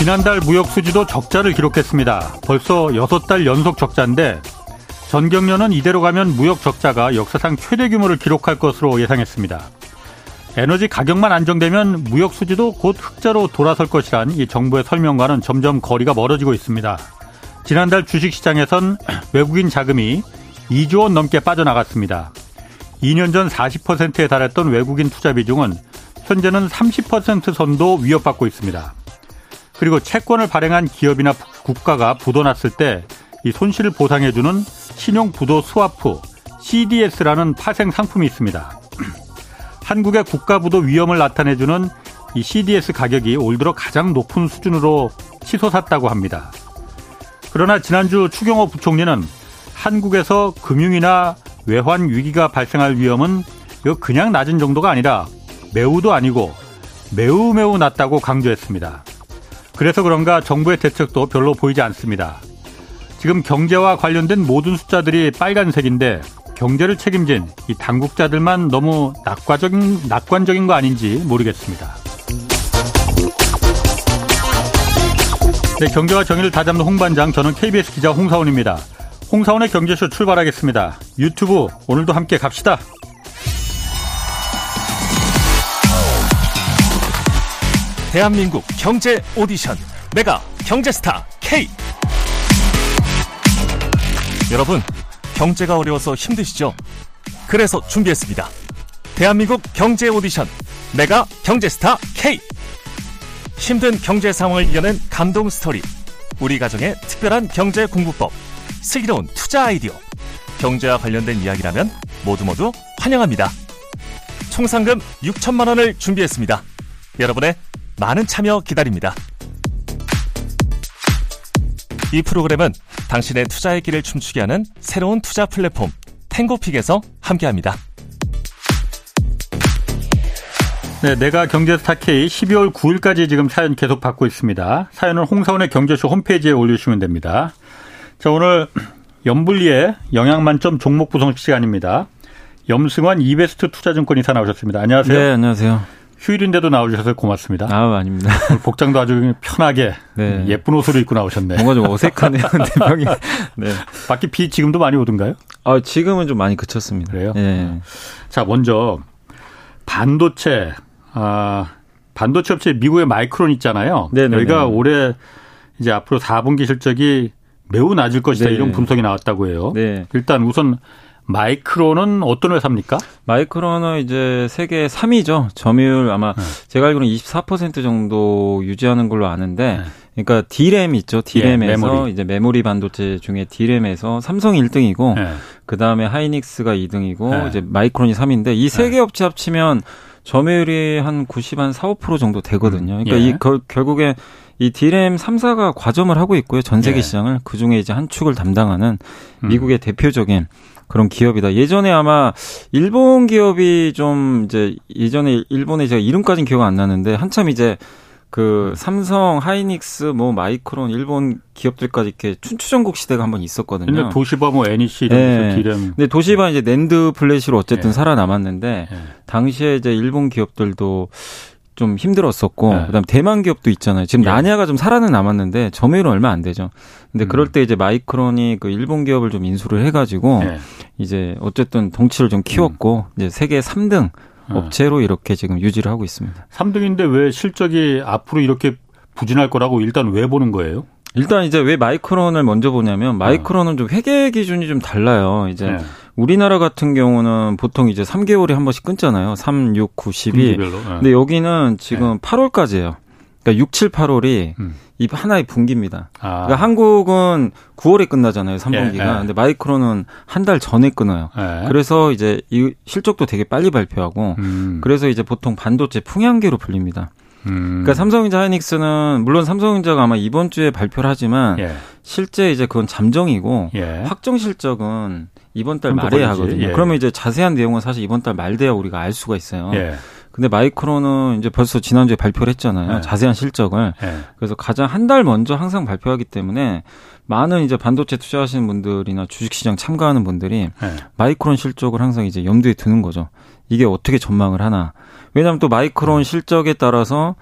지난달 무역 수지도 적자를 기록했습니다. 벌써 6달 연속 적자인데 전경련은 이대로 가면 무역 적자가 역사상 최대 규모를 기록할 것으로 예상했습니다. 에너지 가격만 안정되면 무역 수지도 곧 흑자로 돌아설 것이란 이 정부의 설명과는 점점 거리가 멀어지고 있습니다. 지난달 주식시장에선 외국인 자금이 2조 원 넘게 빠져나갔습니다. 2년 전 40%에 달했던 외국인 투자 비중은 현재는 30% 선도 위협받고 있습니다. 그리고 채권을 발행한 기업이나 국가가 부도났을 때 이 손실을 보상해주는 신용부도 스와프 CDS라는 파생 상품이 있습니다. 한국의 국가부도 위험을 나타내주는 이 CDS 가격이 올 들어 가장 높은 수준으로 치솟았다고 합니다. 그러나 지난주 추경호 부총리는 한국에서 금융이나 외환 위기가 발생할 위험은 그냥 낮은 정도가 아니라 매우도 아니고 매우 매우 낮다고 강조했습니다. 그래서 그런가 정부의 대책도 별로 보이지 않습니다. 지금 경제와 관련된 모든 숫자들이 빨간색인데 경제를 책임진 이 당국자들만 너무 낙관적인 거 아닌지 모르겠습니다. 네, 경제와 정의를 다잡는 홍반장, 저는 KBS 기자 홍사원입니다. 홍사원의 경제쇼 출발하겠습니다. 유튜브 오늘도 함께 갑시다. 대한민국 경제 오디션 메가 경제스타 K. 여러분, 경제가 어려워서 힘드시죠? 그래서 준비했습니다. 대한민국 경제 오디션 메가 경제스타 K. 힘든 경제 상황을 이겨낸 감동 스토리, 우리 가정의 특별한 경제 공부법, 슬기로운 투자 아이디어, 경제와 관련된 이야기라면 모두 환영합니다. 총 상금 6천만 원을 준비했습니다. 여러분의 많은 참여 기다립니다. 이 프로그램은 당신의 투자의 길을 춤추게 하는 새로운 투자 플랫폼 탱고픽에서 함께합니다. 네, 내가 경제스타 K 12월 9일까지 지금 사연 계속 받고 있습니다. 사연은 홍사원의 경제쇼 홈페이지에 올려주시면 됩니다. 자, 오늘 염불리의 영양만점 종목 구성 시간입니다. 염승환 이베스트 투자증권 이사 나오셨습니다. 안녕하세요. 네, 안녕하세요. 휴일인데도 나오셔서 고맙습니다. 아, 아닙니다. 복장도 아주 편하게, 네, 예쁜 옷으로 입고 나오셨네. 뭔가 좀 어색하네요. 대병이. 네. 밖에 비 지금도 많이 오던가요? 아, 지금은 좀 많이 그쳤습니다. 그래요? 네. 자, 먼저 반도체 업체 미국의 마이크론 있잖아요. 네네네. 여기가 올해 이제 앞으로 4분기 실적이 매우 낮을 것이다, 네네, 이런 분석이 나왔다고 해요. 네. 일단 우선 마이크론은 어떤 회사입니까? 마이크론은 이제 세계 3위죠. 점유율 아마, 네, 제가 알기로는 24% 정도 유지하는 걸로 아는데, 네, 그러니까 D램 있죠. D램에서, 예, 메모리. 이제 메모리 반도체 중에 D램에서 삼성이 1등이고, 네, 그 다음에 하이닉스가 2등이고, 네, 이제 마이크론이 3위인데 이 세 개, 네, 업체 합치면 점유율이 한 4~5% 정도 되거든요. 그러니까, 예, 결국에 이 D램 3사가 과점을 하고 있고요. 전 세계, 예, 시장을 그 중에 이제 한 축을 담당하는 미국의 대표적인 그런 기업이다. 예전에 아마 일본 기업이 좀 이제 예전에 일본에 제가 이름까지는 기억 안 나는데 한참 이제 그 삼성, 하이닉스, 마이크론, 일본 기업들까지 이렇게 춘추전국 시대가 한번 있었거든요. 근데 도시바, NEC 이런 기업. 네. 근데 도시바 이제 낸드 플래시로 어쨌든, 예, 살아남았는데, 예, 당시에 이제 일본 기업들도 좀 힘들었었고, 네, 그다음 대만 기업도 있잖아요. 지금, 예, 나냐가 좀 살아는 남았는데 점유율은 얼마 안 되죠. 근데 그럴 때 이제 마이크론이 그 일본 기업을 좀 인수를 해가지고, 예, 이제 어쨌든 덩치를 좀 키웠고, 이제 세계 3등 업체로 이렇게 지금 유지를 하고 있습니다. 3등인데 왜 실적이 앞으로 이렇게 부진할 거라고 일단 왜 보는 거예요? 일단 이제 왜 마이크론을 먼저 보냐면 마이크론은 좀 회계 기준이 좀 달라요. 이제, 네, 우리나라 같은 경우는 보통 이제 3개월에 한 번씩 끊잖아요. 3, 6, 9, 12. 네. 근데 여기는 지금, 네, 8월까지예요. 그러니까 6, 7, 8월이 이 하나의 분기입니다. 아. 그러니까 한국은 9월에 끝나잖아요, 3분기가. 예, 예. 근데 마이크론은 한 달 전에 끊어요. 예. 그래서 이제 이 실적도 되게 빨리 발표하고, 그래서 이제 보통 반도체 풍향기로 불립니다. 그러니까 삼성전자, 하이닉스는 물론 삼성전자가 아마 이번 주에 발표를 하지만, 예, 실제 이제 그건 잠정이고, 예, 확정 실적은 이번 달 말에 하거든요. 예. 그러면 이제 자세한 내용은 사실 이번 달 말 돼야 우리가 알 수가 있어요. 예. 근데 마이크론은 이제 벌써 지난주에 발표를 했잖아요. 예. 자세한 실적을. 예. 그래서 가장 한 달 먼저 항상 발표하기 때문에 많은 이제 반도체 투자하시는 분들이나 주식시장 참가하는 분들이, 예, 마이크론 실적을 항상 이제 염두에 두는 거죠. 이게 어떻게 전망을 하나. 왜냐하면 또 마이크론 실적에 따라서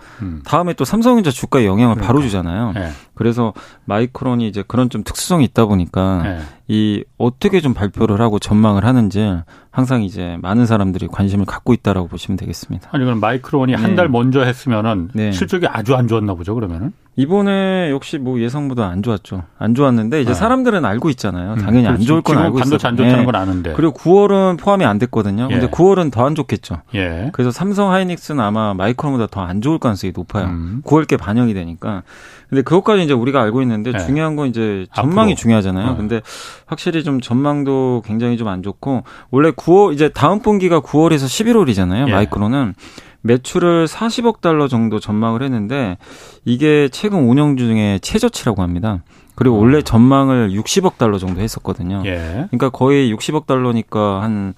다음에 또 삼성전자 주가에 영향을 그러니까. 바로 주잖아요. 네. 그래서 마이크론이 이제 그런 좀 특수성이 있다 보니까 네. 이 어떻게 좀 발표를 하고 전망을 하는지 항상 이제 많은 사람들이 관심을 갖고 있다라고 보시면 되겠습니다. 아니 그럼 마이크론이 네. 한 달 먼저 했으면은 네. 실적이 아주 안 좋았나 보죠 그러면은? 이번에 역시 뭐 예상보다 안 좋았죠. 안 좋았는데 이제 네. 사람들은 알고 있잖아요. 당연히 안 좋을 건 알고 있어요. 반도체 안 좋다는 네. 건 아는데. 그리고 9월은 포함이 안 됐거든요. 예. 근데 9월은 더 안 좋겠죠. 예. 그래서 삼성 하이닉스는 아마 마이크론보다 더 안 좋을 가능성이 높아요. 9월께 반영이 되니까. 근데 그것까지 이제 우리가 알고 있는데 네. 중요한 건 이제 전망이 앞으로. 중요하잖아요. 네. 근데 확실히 좀 전망도 굉장히 좀 안 좋고 원래 9월 이제 다음 분기가 9월에서 11월이잖아요. 예. 마이크론은 매출을 40억 달러 정도 전망을 했는데 이게 최근 5년 중에 최저치라고 합니다. 그리고 원래 전망을 60억 달러 정도 했었거든요. 예. 그러니까 거의 60억 달러니까 한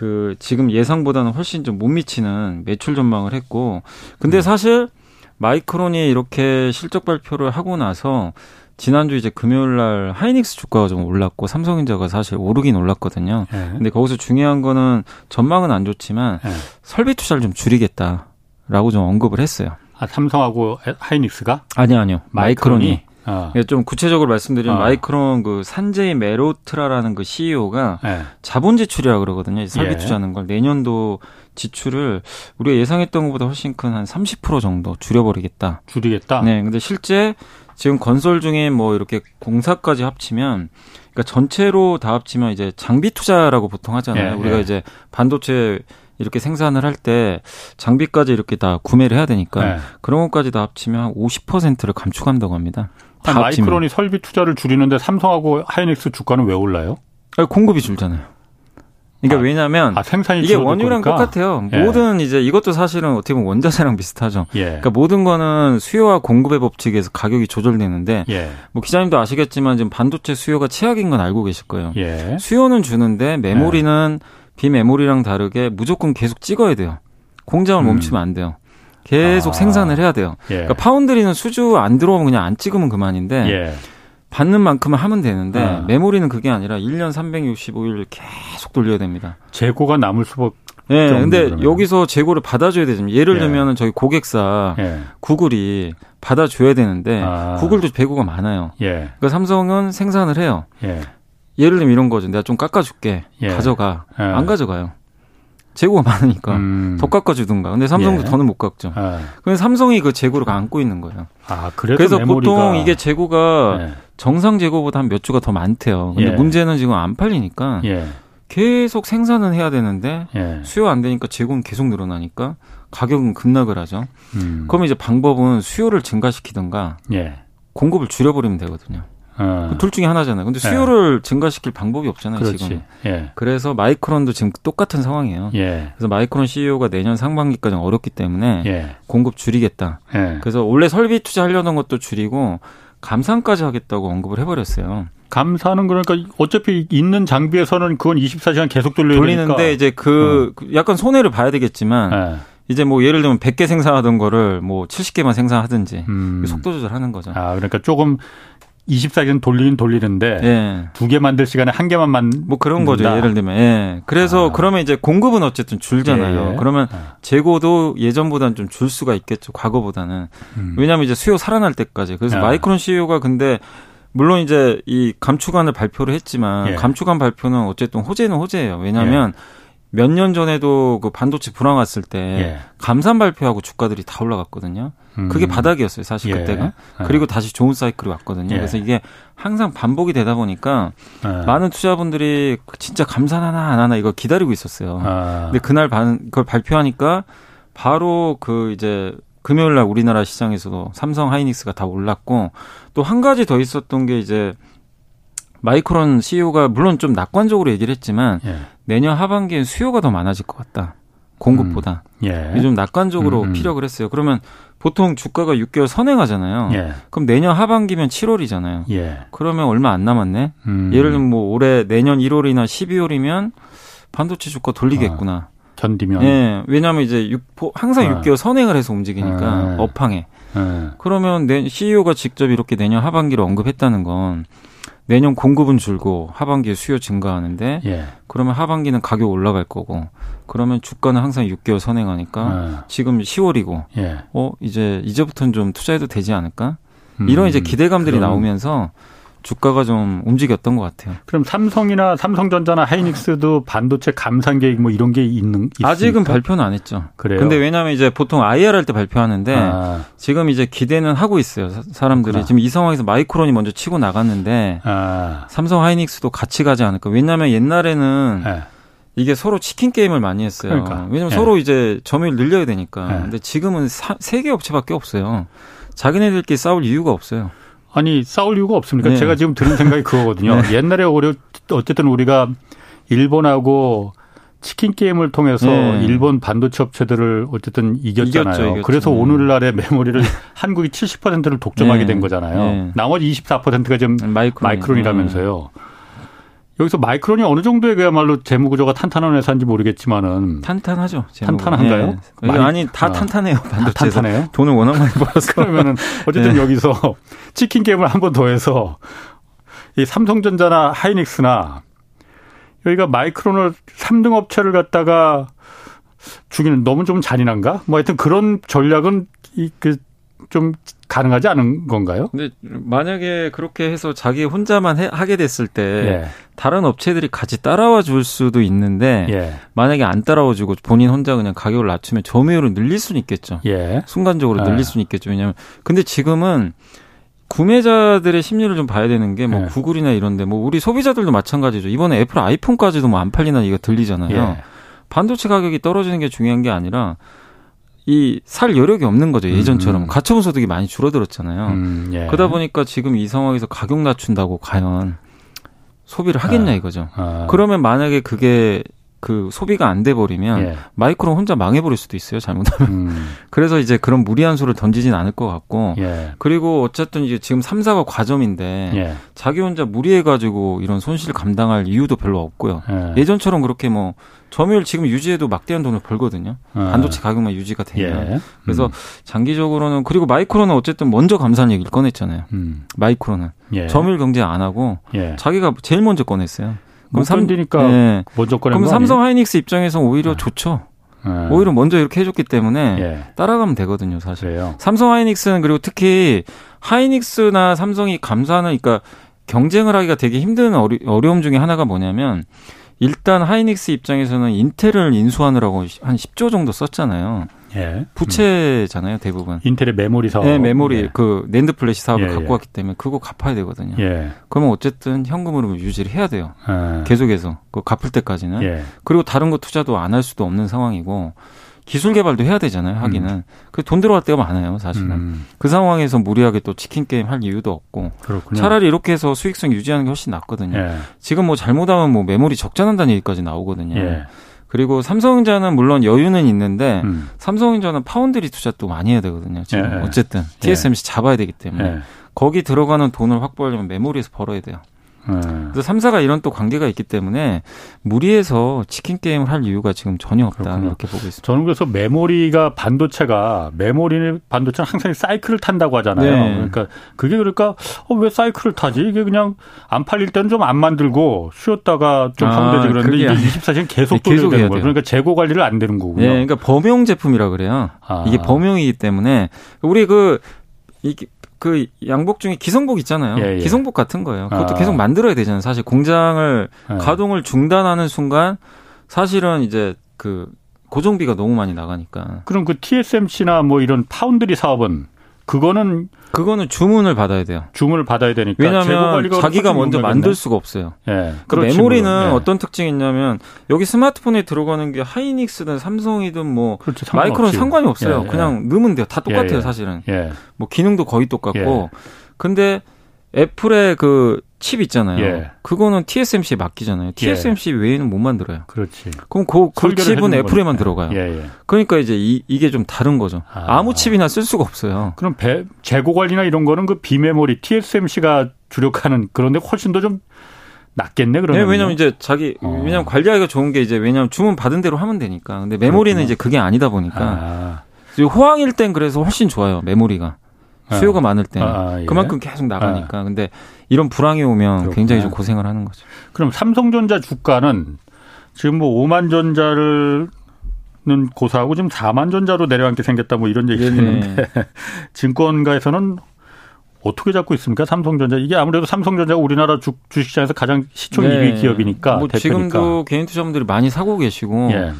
그 지금 예상보다는 훨씬 좀 못 미치는 매출 전망을 했고 근데 사실 마이크론이 이렇게 실적 발표를 하고 나서 지난주 이제 금요일 날 하이닉스 주가가 좀 올랐고 삼성전자가 사실 오르긴 올랐거든요. 네. 근데 거기서 중요한 거는 전망은 안 좋지만 네. 설비 투자를 좀 줄이겠다라고 좀 언급을 했어요. 아, 삼성하고 하이닉스가? 아니요. 마이크론이. 좀 구체적으로 말씀드리면 마이크론 그 산제이 메로트라라는 그 CEO가 예. 자본 지출이라고 그러거든요. 설비 투자하는 걸 내년도 지출을 우리가 예상했던 것보다 훨씬 큰 한 30% 정도 줄여버리겠다. 줄이겠다. 네, 근데 실제 지금 건설 중에 뭐 이렇게 공사까지 합치면 그러니까 전체로 다 합치면 이제 장비 투자라고 보통 하잖아요. 예. 우리가 이제 반도체 이렇게 생산을 할 때 장비까지 이렇게 다 구매를 해야 되니까 예. 그런 것까지 다 합치면 50%를 감축한다고 합니다. 아니, 마이크론이 설비 투자를 줄이는데 삼성하고 하이닉스 주가는 왜 올라요? 아니, 공급이 줄잖아요. 그러니까 왜냐하면 생산이 이게 원유랑 거니까? 똑같아요. 예. 모든 이제 이것도 사실은 어떻게 보면 원자재랑 비슷하죠. 예. 그러니까 모든 거는 수요와 공급의 법칙에서 가격이 조절되는데 예. 뭐 기자님도 아시겠지만 지금 반도체 수요가 최악인 건 알고 계실 거예요. 예. 수요는 주는데 메모리는 비메모리랑 다르게 무조건 계속 찍어야 돼요. 공장을 멈추면 안 돼요. 계속 생산을 해야 돼요. 예. 그러니까 파운드리는 수주 안 들어오면 그냥 안 찍으면 그만인데 예. 받는 만큼은 하면 되는데 메모리는 그게 아니라 1년 365일 계속 돌려야 됩니다. 재고가 남을 수밖에 없는 거예요. 근데 그러면. 여기서 재고를 받아줘야 되지만 예를 들면 저희 고객사 구글이 받아줘야 되는데 구글도 재고가 많아요. 그러니까 삼성은 생산을 해요. 예를 들면 이런 거죠. 내가 좀 깎아줄게. 가져가. 안 가져가요. 재고가 많으니까 더 깎아주든가. 근데 삼성도 더는 못 깎죠. 그런데 삼성이 그 재고를 안고 있는 거예요. 아, 그래서 메모리가... 보통 이게 재고가 정상 재고보다 한 몇 주가 더 많대요. 근데 문제는 지금 안 팔리니까 계속 생산은 해야 되는데 수요 안 되니까 재고는 계속 늘어나니까 가격은 급락을 하죠. 그러면 이제 방법은 수요를 증가시키든가 공급을 줄여버리면 되거든요. 둘 중에 하나잖아요. 근데 수요를 증가시킬 방법이 없잖아요. 그렇지. 지금. 그래서 마이크론도 지금 똑같은 상황이에요. 그래서 마이크론 CEO가 내년 상반기까지 어렵기 때문에 공급 줄이겠다. 그래서 원래 설비 투자하려던 것도 줄이고 감산까지 하겠다고 언급을 해버렸어요. 감산은 그러니까 어차피 있는 장비에서는 그건 24시간 계속 돌려야 되니까. 돌리는데 이제 그 약간 손해를 봐야 되겠지만 이제 뭐 예를 들면 100개 생산하던 거를 뭐 70개만 생산하든지 속도 조절하는 거죠. 아, 그러니까 조금 24시간 돌리는데 두 개 만들 시간에 한 개만 뭐 그런 거죠. 예를 들면. 그래서 그러면 이제 공급은 어쨌든 줄잖아요. 그러면 재고도 예전보다는 좀 줄 수가 있겠죠. 과거보다는. 왜냐하면 이제 수요 살아날 때까지. 그래서 마이크론 CEO가 근데 물론 이제 이 감축안을 발표를 했지만 감축안 발표는 어쨌든 호재는 호재예요. 왜냐하면 몇 년 전에도 그 반도체 불황 왔을 때 감산 발표하고 주가들이 다 올라갔거든요. 그게 바닥이었어요, 사실 그때가. 그리고 다시 좋은 사이클이 왔거든요. 그래서 이게 항상 반복이 되다 보니까 많은 투자분들이 진짜 감산 하나 안 하나 이거 기다리고 있었어요. 근데 그날 그걸 발표하니까 바로 그 이제 금요일 날 우리나라 시장에서도 삼성 하이닉스가 다 올랐고 또 한 가지 더 있었던 게 이제 마이크론 CEO가 물론 좀 낙관적으로 얘기를 했지만 내년 하반기엔 수요가 더 많아질 것 같다. 공급보다. 좀 낙관적으로 피력을 했어요. 그러면 보통 주가가 6개월 선행하잖아요. 그럼 내년 하반기면 7월이잖아요. 그러면 얼마 안 남았네. 예를 들면 뭐 올해 내년 1월이나 12월이면 반도체 주가 돌리겠구나. 견디면. 왜냐하면 이제 항상 6개월 선행을 해서 움직이니까 업황에. 그러면 CEO가 직접 이렇게 내년 하반기를 언급했다는 건 내년 공급은 줄고 하반기에 수요 증가하는데 예. 그러면 하반기는 가격 올라갈 거고 그러면 주가는 항상 6개월 선행하니까 지금 10월이고 예. 이제부터는 좀 투자해도 되지 않을까? 이런 이제 기대감들이 나오면서 주가가 좀 움직였던 것 같아요. 그럼 삼성이나 삼성전자나 하이닉스도 반도체 감산 계획 뭐 이런 게 있습니까? 아직은 발표는 안 했죠. 그래요. 근데 왜냐하면 이제 보통 IR 할 때 발표하는데 지금 이제 기대는 하고 있어요. 사람들이 그렇구나. 지금 이 상황에서 마이크론이 먼저 치고 나갔는데 삼성 하이닉스도 같이 가지 않을까. 왜냐하면 옛날에는 이게 서로 치킨 게임을 많이 했어요. 그러니까. 왜냐하면 서로 이제 점유율 늘려야 되니까. 근데 지금은 세 개 업체밖에 없어요. 자기네들끼리 싸울 이유가 없어요. 아니 싸울 이유가 없습니까? 네. 제가 지금 드는 생각이 그거거든요. 네. 옛날에 어쨌든 우리가 일본하고 치킨 게임을 통해서 네. 일본 반도체 업체들을 어쨌든 이겼잖아요. 이겼죠. 그래서 오늘날의 메모리를 한국이 70%를 독점하게 네. 된 거잖아요. 네. 나머지 24%가 지금 마이크론이라면서요. 여기서 마이크론이 어느 정도의 그야말로 재무구조가 탄탄한 회사인지 모르겠지만은. 탄탄하죠. 재무구조. 탄탄한가요? 네. 아니, 다 탄탄해요. 반도체에서. 다 탄탄해요? 돈을 워낙 많이 벌어서. 그러면은, 어쨌든 네. 여기서 치킨 게임을 한 번 더 해서 이 삼성전자나 하이닉스나 여기가 마이크론을 3등 업체를 갖다가 죽이는 너무 좀 잔인한가? 뭐 하여튼 그런 전략은 좀 가능하지 않은 건가요? 근데 만약에 그렇게 해서 자기 혼자만 하게 됐을 때 예. 다른 업체들이 같이 따라와 줄 수도 있는데 예. 만약에 안 따라와 주고 본인 혼자 그냥 가격을 낮추면 점유율을 늘릴 수는 있겠죠. 예. 순간적으로 늘릴 수는 있겠죠. 왜냐하면 근데 지금은 구매자들의 심리를 좀 봐야 되는 게 뭐 구글이나 이런데 뭐 우리 소비자들도 마찬가지죠. 이번에 애플 아이폰까지도 뭐 안 팔리나 이거 들리잖아요. 예. 반도체 가격이 떨어지는 게 중요한 게 아니라 이 살 여력이 없는 거죠. 예전처럼. 가처분 소득이 많이 줄어들었잖아요. 예. 그러다 보니까 지금 이 상황에서 가격 낮춘다고 과연 소비를 하겠냐 이거죠. 그러면 만약에 그게 그 소비가 안 돼버리면 마이크론 혼자 망해버릴 수도 있어요. 잘못하면. 그래서 이제 그런 무리한 수를 던지진 않을 것 같고 그리고 어쨌든 이제 지금 3사가 과점인데 자기 혼자 무리해가지고 이런 손실을 감당할 이유도 별로 없고요. 예전처럼 그렇게 뭐 점유율 지금 유지해도 막대한 돈을 벌거든요. 반도체 가격만 유지가 되면. 그래서 장기적으로는 그리고 마이크론은 어쨌든 먼저 감산 얘기를 꺼냈잖아요. 마이크론은. 점유율 경제 안 하고 자기가 제일 먼저 꺼냈어요. 그럼 먼저 꺼낸 그럼 삼성 하이닉스 입장에서 오히려 좋죠. 오히려 먼저 이렇게 해줬기 때문에 따라가면 되거든요. 사실. 그래요. 삼성 하이닉스는 그리고 특히 하이닉스나 삼성이 감산을 그러니까 경쟁을 하기가 되게 힘든 어려움 중에 하나가 뭐냐면 일단 하이닉스 입장에서는 인텔을 인수하느라고 한 10조 정도 썼잖아요. 부채잖아요, 대부분. 인텔의 메모리 사업. 네, 메모리 그 낸드 플래시 사업을 갖고 왔기 때문에 그거 갚아야 되거든요. 그러면 어쨌든 현금으로 유지를 해야 돼요. 계속해서 그 갚을 때까지는. 그리고 다른 거 투자도 안 할 수도 없는 상황이고 기술 개발도 해야 되잖아요, 하기는. 그 돈 들어갈 때가 많아요, 사실은. 그 상황에서 무리하게 또 치킨 게임 할 이유도 없고. 그렇군요. 차라리 이렇게 해서 수익성 유지하는 게 훨씬 낫거든요. 지금 뭐 잘못하면 뭐 메모리 적자 난다는 얘기까지 나오거든요. 그리고 삼성전자는 물론 여유는 있는데 삼성전자는 파운드리 투자 또 많이 해야 되거든요. 지금 어쨌든 TSMC 잡아야 되기 때문에 거기 들어가는 돈을 확보하려면 메모리에서 벌어야 돼요. 그래서 삼사가 이런 또 관계가 있기 때문에 무리해서 치킨 게임을 할 이유가 지금 전혀 없다. 그렇군요. 이렇게 보고 있습니다. 저는 그래서 반도체는 항상 사이클을 탄다고 하잖아요. 그러니까 왜 사이클을 타지? 이게 그냥 안 팔릴 때는 좀 안 만들고 쉬었다가 좀 성대지 그러는데 이게 24시간 계속 돌려야 되는 거예요. 그러니까 재고 관리를 안 되는 거고요. 네, 그러니까 범용 제품이라 그래요. 이게 범용이기 때문에 우리 그 양복 중에 기성복 있잖아요. 기성복 같은 거예요. 그것도 계속 만들어야 되잖아요. 사실 공장을 가동을 중단하는 순간 사실은 이제 그 고정비가 너무 많이 나가니까. 그럼 그 TSMC나 뭐 이런 파운드리 사업은 그거는 주문을 받아야 돼요. 주문을 받아야 되니까. 왜냐하면 자기가 먼저 만들 수가 없어요. 그 메모리는 어떤 특징이 있냐면 여기 스마트폰에 들어가는 게 하이닉스든 삼성이든 뭐 그렇죠, 마이크론 상관이 없어요. 그냥 넣으면 돼요. 다 똑같아요, 사실은. 뭐 기능도 거의 똑같고. 근데 애플의 그 칩 있잖아요. 그거는 TSMC에 맡기잖아요. TSMC 외에는 못 만들어요. 그렇지. 그럼 그 칩은 애플에만 들어가요. 그러니까 이제 이게 좀 다른 거죠. 아무 칩이나 쓸 수가 없어요. 그럼 재고 관리나 이런 거는 그 비메모리 TSMC가 주력하는 그런데 훨씬 더 좀 낫겠네 그러면. 네, 왜냐면 이제 왜냐면 관리하기가 좋은 게 이제 왜냐면 주문 받은 대로 하면 되니까. 근데 메모리는 그렇구나. 이제 그게 아니다 보니까. 호황일 땐 그래서 훨씬 좋아요, 메모리가. 수요가 많을 때는 예. 그만큼 계속 나가니까. 근데 이런 불황이 오면 그렇구나. 굉장히 좀 고생을 하는 거죠. 그럼 삼성전자 주가는 지금 뭐 5만 전자를 는 고사하고 지금 4만 전자로 내려앉게 생겼다 뭐 이런 얘기가 있는데 증권가에서는 어떻게 잡고 있습니까? 삼성전자. 이게 아무래도 삼성전자가 우리나라 주식시장에서 가장 시총 2위 기업이니까. 뭐 대표니까. 지금도 개인 투자분들이 많이 사고 계시고. 예.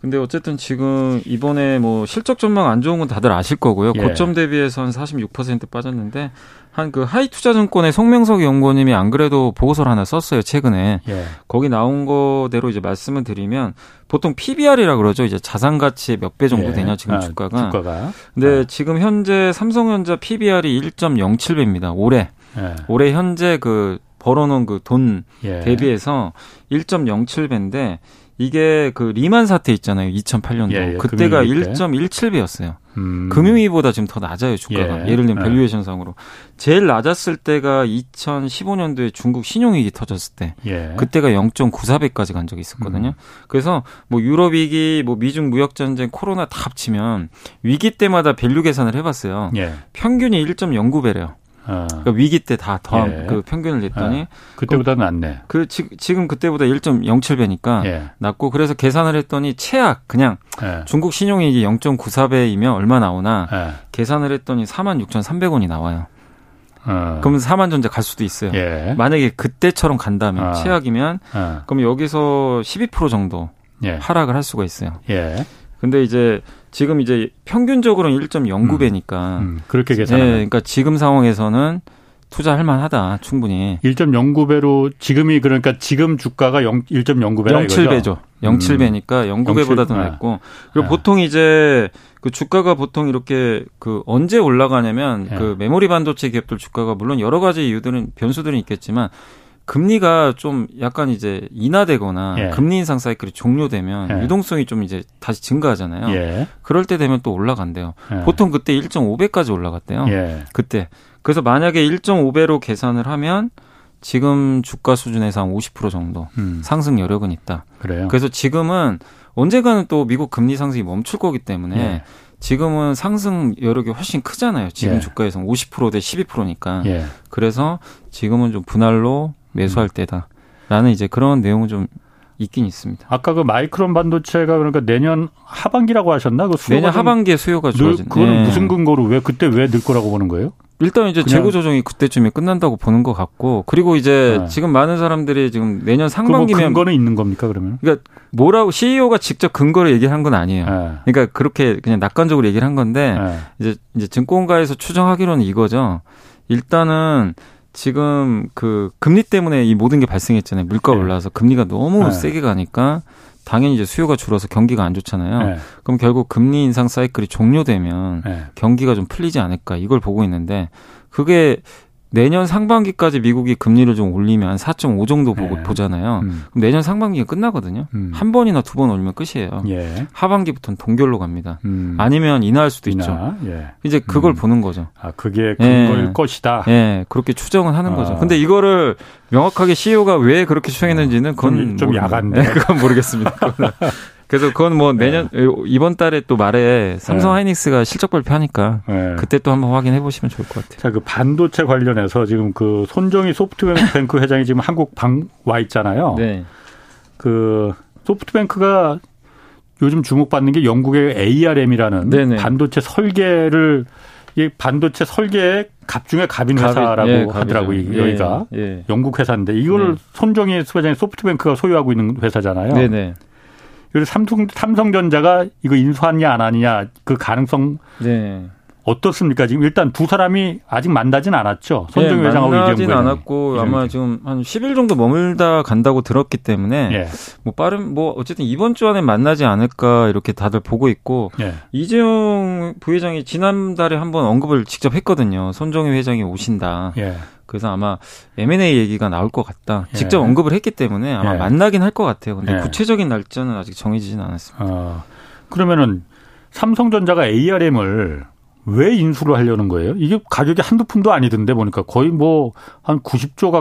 근데 어쨌든 지금 이번에 뭐 실적 전망 안 좋은 건 다들 아실 거고요. 예. 고점 대비해서는 46% 빠졌는데 한 그 하이투자증권의 송명석 연구원님이 안 그래도 보고서를 하나 썼어요. 최근에. 예. 거기 나온 거대로 이제 말씀을 드리면 보통 PBR이라 그러죠. 이제 자산 가치 몇 배 정도 되냐 지금 주가가. 근데 지금 현재 삼성전자 PBR이 1.07배입니다. 올해. 예. 올해 현재 그 벌어놓은 그 돈 대비해서 1.07배인데 이게 그 리만 사태 있잖아요. 2008년도. 예, 그때가 1.17배였어요. 금융위기보다 지금 더 낮아요. 주가가. 예를 들면 밸류에이션상으로. 제일 낮았을 때가 2015년도에 중국 신용위기 터졌을 때. 예. 그때가 0.94배까지 간 적이 있었거든요. 그래서 뭐 유럽위기, 뭐 미중 무역전쟁, 코로나 다 합치면 위기 때마다 밸류 계산을 해봤어요. 예. 평균이 1.09배래요. 그러니까 위기 때 다 더한 그 평균을 냈더니 그때보다 낮네. 그 지금 그때보다 1.07배니까 낮고 그래서 계산을 했더니 최악 그냥 중국 신용이익이 0.94배이면 얼마 나오나 계산을 했더니 46,300원이 나와요. 그럼 4만 전자 갈 수도 있어요. 만약에 그때처럼 간다면 최악이면 그럼 여기서 12% 정도 하락을 할 수가 있어요. 근데 이제 지금 이제 평균적으로는 1.09배니까 그렇게 계산하면 그러니까 지금 상황에서는 투자할 만하다 충분히. 1.09배로 지금이 그러니까 지금 주가가 1.09배라 이거죠. 0.7배죠. 0.7배니까 0.9배보다 더 낮고. 그리고 보통 이제 그 주가가 보통 이렇게 그 언제 올라가냐면 그 메모리 반도체 기업들 주가가 물론 여러 가지 이유들은 변수들은 있겠지만. 금리가 좀 약간 이제 인하되거나 금리 인상 사이클이 종료되면 유동성이 좀 이제 다시 증가하잖아요. 그럴 때 되면 또 올라간대요. 보통 그때 1.5배까지 올라갔대요. 그때. 그래서 만약에 1.5배로 계산을 하면 지금 주가 수준에서 한 50% 정도 상승 여력은 있다. 그래요. 그래서 지금은 언젠가는 또 미국 금리 상승이 멈출 거기 때문에 지금은 상승 여력이 훨씬 크잖아요. 지금 주가에서 50% 대 12%니까. 그래서 지금은 좀 분할로 매수할 때다. 라는 이제 그런 내용은 좀 있긴 있습니다. 아까 그 마이크론 반도체가 그러니까 내년 하반기라고 하셨나? 그 내년 하반기에 수요가 좋아진다. 그거는 무슨 근거로 왜 늘 거라고 보는 거예요? 일단 이제 재고 조정이 그때쯤에 끝난다고 보는 것 같고, 그리고 이제 지금 많은 사람들이 지금 내년 상반기면 그 뭐 근거는 있는 겁니까 그러면? 그러니까 뭐라고 CEO가 직접 근거를 얘기한 건 아니에요. 그러니까 그렇게 그냥 낙관적으로 얘기를 한 건데 이제 증권가에서 추정하기로는 이거죠. 일단은. 지금 그 금리 때문에 이 모든 게 발생했잖아요. 물가가 올라와서 금리가 너무 세게 가니까 당연히 이제 수요가 줄어서 경기가 안 좋잖아요. 그럼 결국 금리 인상 사이클이 종료되면 경기가 좀 풀리지 않을까 이걸 보고 있는데 그게 내년 상반기까지 미국이 금리를 좀 올리면 4.5 정도 보잖아요. 그럼 내년 상반기가 끝나거든요. 한 번이나 두 번 올리면 끝이에요. 하반기부터는 동결로 갑니다. 아니면 인하할 수도 있죠. 이제 그걸 보는 거죠. 아, 그게 근거일 것이다. 그렇게 추정은 하는 거죠. 근데 이거를 명확하게 CEO가 왜 그렇게 추정했는지는 그건 좀 야간데. 그건 모르겠습니다. 그래서 그건 뭐 내년 이번 달에 또 말에 삼성 하이닉스가 실적 발표하니까 그때 또 한번 확인해 보시면 좋을 것 같아요. 자, 그 반도체 관련해서 지금 그 손정희 소프트뱅크 회장이 지금 한국 와 있잖아요. 네. 그 소프트뱅크가 요즘 주목받는 게 영국의 ARM이라는 네네. 반도체 설계를 이 반도체 설계의 갑 중에 갑인 회사라고 하더라고요. 여기가 영국 회사인데 이걸 손정희 회장이 소프트뱅크가 소유하고 있는 회사잖아요. 네네. 그래서 삼성전자가 이거 인수하느냐 안 하느냐 그 가능성 어떻습니까? 지금 일단 두 사람이 아직 만나진 않았죠. 손정희 회장하고 이재용 부회장이. 만나진 않았고 아마 지금 한 10일 정도 머물다 간다고 들었기 때문에 뭐 빠른 뭐 어쨌든 이번 주 안에 만나지 않을까 이렇게 다들 보고 있고 이재용 부회장이 지난달에 한번 언급을 직접 했거든요. 손정희 회장이 오신다. 그래서 아마 M&A 얘기가 나올 것 같다. 직접 언급을 했기 때문에 아마 만나긴 할 것 같아요. 근데 구체적인 날짜는 아직 정해지진 않았습니다. 그러면은 삼성전자가 ARM을 왜 인수를 하려는 거예요? 이게 가격이 한두 푼도 아니던데 보니까 거의 뭐 한 90조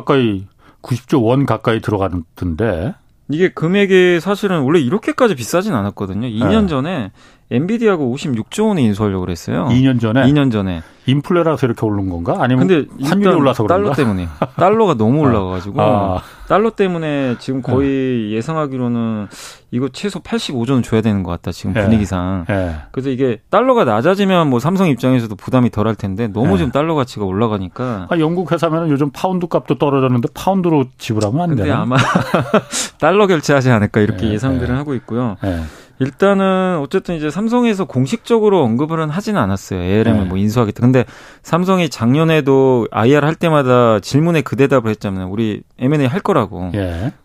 원 가까이 들어가던데. 이게 금액이 사실은 원래 이렇게까지 비싸진 않았거든요. 2년 전에 엔비디아하고 56조 원의 인수하려고 했어요. 2년 전에? 2년 전에. 인플레라서 이렇게 오른 건가? 아니면 근데 환율이 올라서 그런가? 달러 때문에. 달러가 너무 올라가가지고. 아. 달러 때문에 지금 거의 예상하기로는 이거 최소 85조는 줘야 되는 것 같다. 지금 분위기상. 그래서 이게 달러가 낮아지면 뭐 삼성 입장에서도 부담이 덜할 텐데 너무 지금 달러 가치가 올라가니까. 아, 영국 회사면 요즘 파운드 값도 떨어졌는데 파운드로 지불하면 안 되나? 근데 아마 달러 결제하지 않을까 이렇게 예상들은 하고 있고요. 일단은 어쨌든 이제 삼성에서 공식적으로 언급을 하진 않았어요. ARM을 뭐 인수하겠다. 근데 삼성이 작년에도 IR 할 때마다 질문에 그 대답을 했잖아요. 우리 M&A 할 거라고.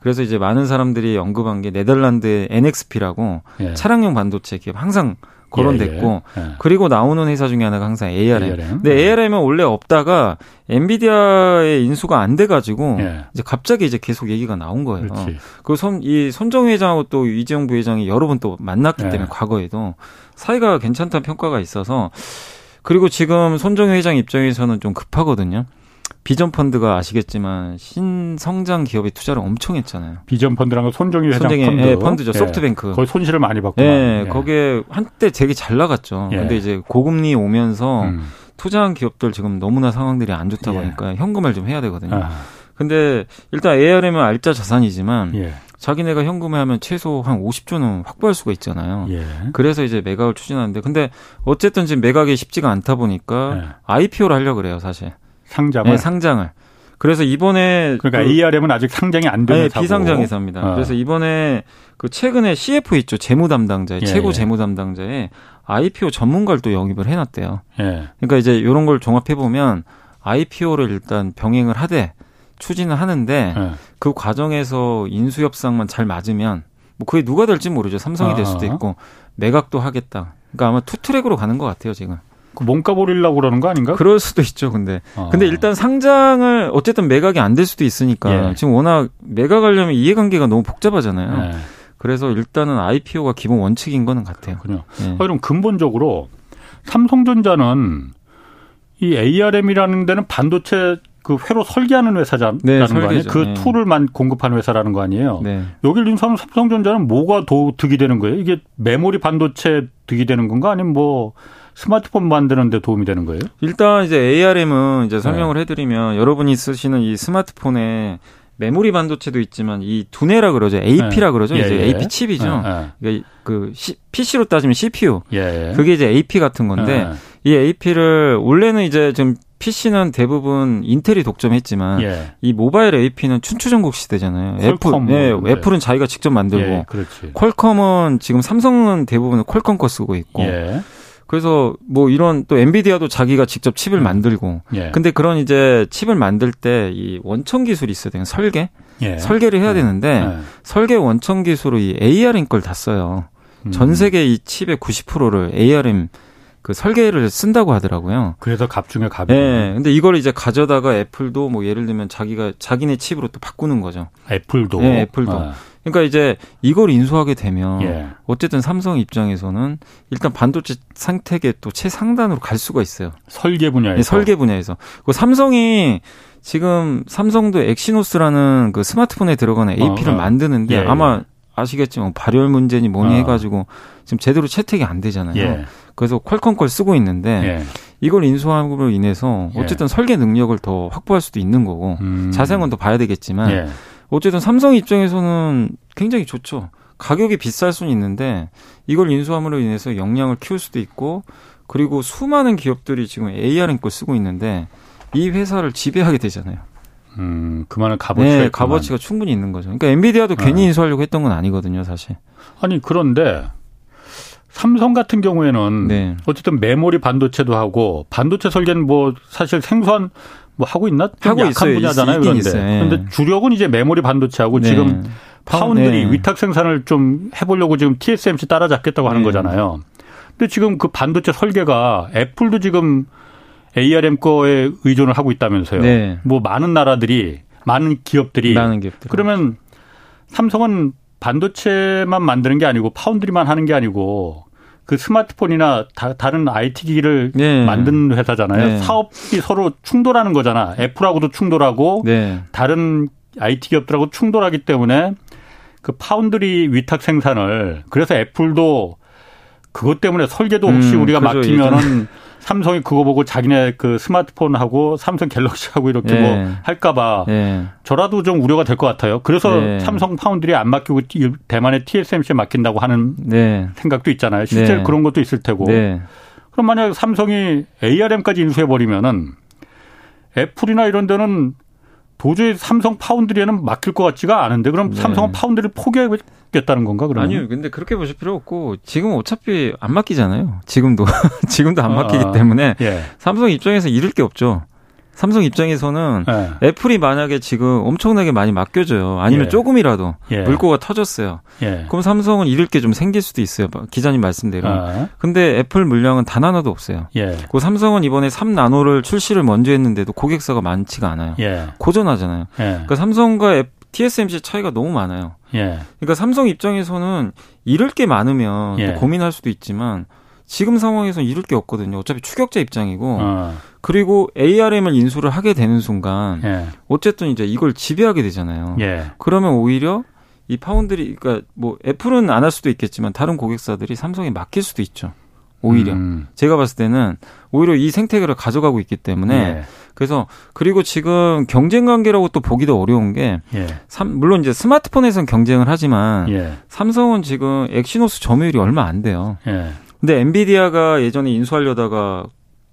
그래서 이제 많은 사람들이 언급한 게 네덜란드의 NXP라고 차량용 반도체 기업 항상 거론됐고 그리고 나오는 회사 중에 하나가 항상 ARM. 근데 ARM은 원래 없다가 엔비디아의 인수가 안 돼가지고 이제 갑자기 이제 계속 얘기가 나온 거예요. 그리고 손정희 회장하고 또 이재용 부회장이 여러 번 또 만났기 때문에 과거에도 사이가 괜찮다는 평가가 있어서 그리고 지금 손정희 회장 입장에서는 좀 급하거든요. 비전 펀드가 아시겠지만 신성장 기업에 투자를 엄청 했잖아요. 비전 펀드라는 건 손정희 회장 펀드. 예, 펀드죠. 소프트뱅크. 거의 손실을 많이 받구나. 거기에 한때 되게 잘 나갔죠. 근데 이제 고금리 오면서 투자한 기업들 지금 너무나 상황들이 안 좋다 보니까 현금을 좀 해야 되거든요. 근데 일단 ARM은 알짜 자산이지만 자기네가 현금에 하면 최소 한 50조는 확보할 수가 있잖아요. 그래서 이제 매각을 추진하는데 근데 어쨌든 지금 매각이 쉽지가 않다 보니까 IPO를 하려고 그래요, 사실. 상장을? 네, 상장을. 그래서 이번에. 그러니까 ARM은 아직 상장이 안 되는 사고. 비상장 회사입니다. 그래서 이번에 그 최근에 CFO 있죠. 재무 담당자의, 최고 재무 담당자의 IPO 전문가를 또 영입을 해놨대요. 그러니까 이제 이런 걸 종합해보면 IPO를 일단 병행을 하되 추진을 하는데 그 과정에서 인수협상만 잘 맞으면 뭐 그게 누가 될지 모르죠. 삼성이 될 수도 있고 매각도 하겠다. 그러니까 아마 투 트랙으로 가는 것 같아요, 지금. 그 몸값 올리려고 그러는 거 아닌가? 그럴 수도 있죠, 근데. 근데 일단 상장을 어쨌든 매각이 안 될 수도 있으니까 지금 워낙 매각하려면 이해관계가 너무 복잡하잖아요. 그래서 일단은 IPO가 기본 원칙인 거는 같아요. 그렇군요. 그럼 근본적으로 삼성전자는 이 ARM이라는 데는 반도체 그 회로 설계하는 회사라는 거 아니에요? 그 툴을만 공급하는 회사라는 거 아니에요? 여기를 인수하면 삼성전자는 뭐가 더 득이 되는 거예요? 이게 메모리 반도체 득이 되는 건가? 아니면 뭐 스마트폰 만드는 데 도움이 되는 거예요? 일단 이제 ARM은 이제 설명을 해드리면 여러분이 쓰시는 이 스마트폰에 메모리 반도체도 있지만 이 두뇌라 그러죠. AP라 그러죠. 이제 AP 칩이죠. 그러니까 그 PC로 따지면 CPU. 그게 이제 AP 같은 건데 이 AP를 원래는 이제 지금 PC는 대부분 인텔이 독점했지만 이 모바일 AP는 춘추전국 시대잖아요. 애플은 자기가 직접 만들고 퀄컴은 지금 삼성은 대부분 퀄컴 거 쓰고 있고 그래서 뭐 이런 또 엔비디아도 자기가 직접 칩을 만들고 근데 그런 이제 칩을 만들 때 이 원천 기술이 있어야 되는 설계 설계를 해야 되는데 설계 원천 기술로 이 ARM 걸 다 써요. 전 세계 이 칩의 90%를 ARM 그 설계를 쓴다고 하더라고요. 그래서 갑 중에 갑이에요. 근데 이걸 이제 가져다가 애플도 뭐 예를 들면 자기네 칩으로 또 바꾸는 거죠. 애플도. 애플도. 그러니까 이제 이걸 인수하게 되면 어쨌든 삼성 입장에서는 일단 반도체 생태계 또 최상단으로 갈 수가 있어요. 설계 분야에서. 설계 분야에서. 그 삼성이 지금 삼성도 엑시노스라는 그 스마트폰에 들어가는 AP를 만드는데 아마 아시겠지만 발열 문제니 뭐니 해가지고 지금 제대로 채택이 안 되잖아요. 그래서 퀄컴 걸 쓰고 있는데 이걸 인수함으로 인해서 어쨌든 설계 능력을 더 확보할 수도 있는 거고 자세한 건 더 봐야 되겠지만 어쨌든 삼성 입장에서는 굉장히 좋죠. 가격이 비쌀 수는 있는데 이걸 인수함으로 인해서 역량을 키울 수도 있고 그리고 수많은 기업들이 지금 ARM 걸 쓰고 있는데 이 회사를 지배하게 되잖아요. 그만한 값어치가 값어치가 충분히 있는 거죠. 그러니까 엔비디아도 괜히 인수하려고 했던 건 아니거든요, 사실. 아니 그런데 삼성 같은 경우에는 어쨌든 메모리 반도체도 하고 반도체 설계는 뭐 사실 생소한 뭐 하고 있나? 하고 약한 있어요. 분야잖아요. 그런데 근데 주력은 이제 메모리 반도체하고 지금 파운드리 위탁 생산을 좀 해보려고 지금 TSMC 따라잡겠다고 하는 거잖아요. 근데 지금 그 반도체 설계가 애플도 지금 ARM 거에 의존을 하고 있다면서요. 뭐 많은 기업들이. 그러면 삼성은 반도체만 만드는 게 아니고 파운드리만 하는 게 아니고 그 스마트폰이나 다른 IT 기기를 만드는 회사잖아요. 사업이 서로 충돌하는 거잖아. 애플하고도 충돌하고 다른 IT 기업들하고 충돌하기 때문에 그 파운드리 위탁 생산을 그래서 애플도 그것 때문에 설계도 혹시 우리가 맡기면은 삼성이 그거 보고 자기네 그 스마트폰하고 삼성 갤럭시하고 이렇게 예. 뭐 할까봐 예. 저라도 좀 우려가 될 것 같아요. 그래서 예. 삼성 파운드리 안 맡기고 대만의 TSMC에 맡긴다고 하는 네. 생각도 있잖아요. 실제로 네. 그런 것도 있을 테고. 네. 그럼 만약 삼성이 ARM까지 인수해버리면은 애플이나 이런 데는 도저히 삼성 파운드리에는 맡길 것 같지가 않은데 그럼 네. 삼성은 파운드리를 포기하겠다는 건가 그러면? 아니요. 근데 그렇게 보실 필요 없고 지금 어차피 안 맡기잖아요. 지금도 안 맡기기 때문에 예. 삼성 입장에서 잃을 게 없죠. 삼성 입장에서는 예. 애플이 만약에 지금 엄청나게 많이 맡겨줘요. 아니면 예. 조금이라도 예. 물꼬가 터졌어요. 예. 그럼 삼성은 잃을 게 좀 생길 수도 있어요. 기자님 말씀대로. 아. 근데 애플 물량은 단 하나도 없어요. 예. 그 삼성은 이번에 3나노를 출시를 먼저 했는데도 고객사가 많지가 않아요. 예. 고전하잖아요. 예. 그러니까 삼성과 TSMC의 차이가 너무 많아요. 예. 그러니까 삼성 입장에서는 잃을 게 많으면 예. 고민할 수도 있지만 지금 상황에서는 잃을 게 없거든요. 어차피 추격자 입장이고 그리고 ARM을 인수를 하게 되는 순간 예. 어쨌든 이제 이걸 지배하게 되잖아요. 예. 그러면 오히려 이 파운드리 그러니까 뭐 애플은 안 할 수도 있겠지만 다른 고객사들이 삼성에 맡길 수도 있죠. 오히려 제가 봤을 때는 오히려 이 생태계를 가져가고 있기 때문에 예. 그래서 그리고 지금 경쟁 관계라고 또 보기도 어려운 게 예. 물론 이제 스마트폰에서는 경쟁을 하지만 예. 삼성은 지금 엑시노스 점유율이 얼마 안 돼요. 예. 근데 엔비디아가 예전에 인수하려다가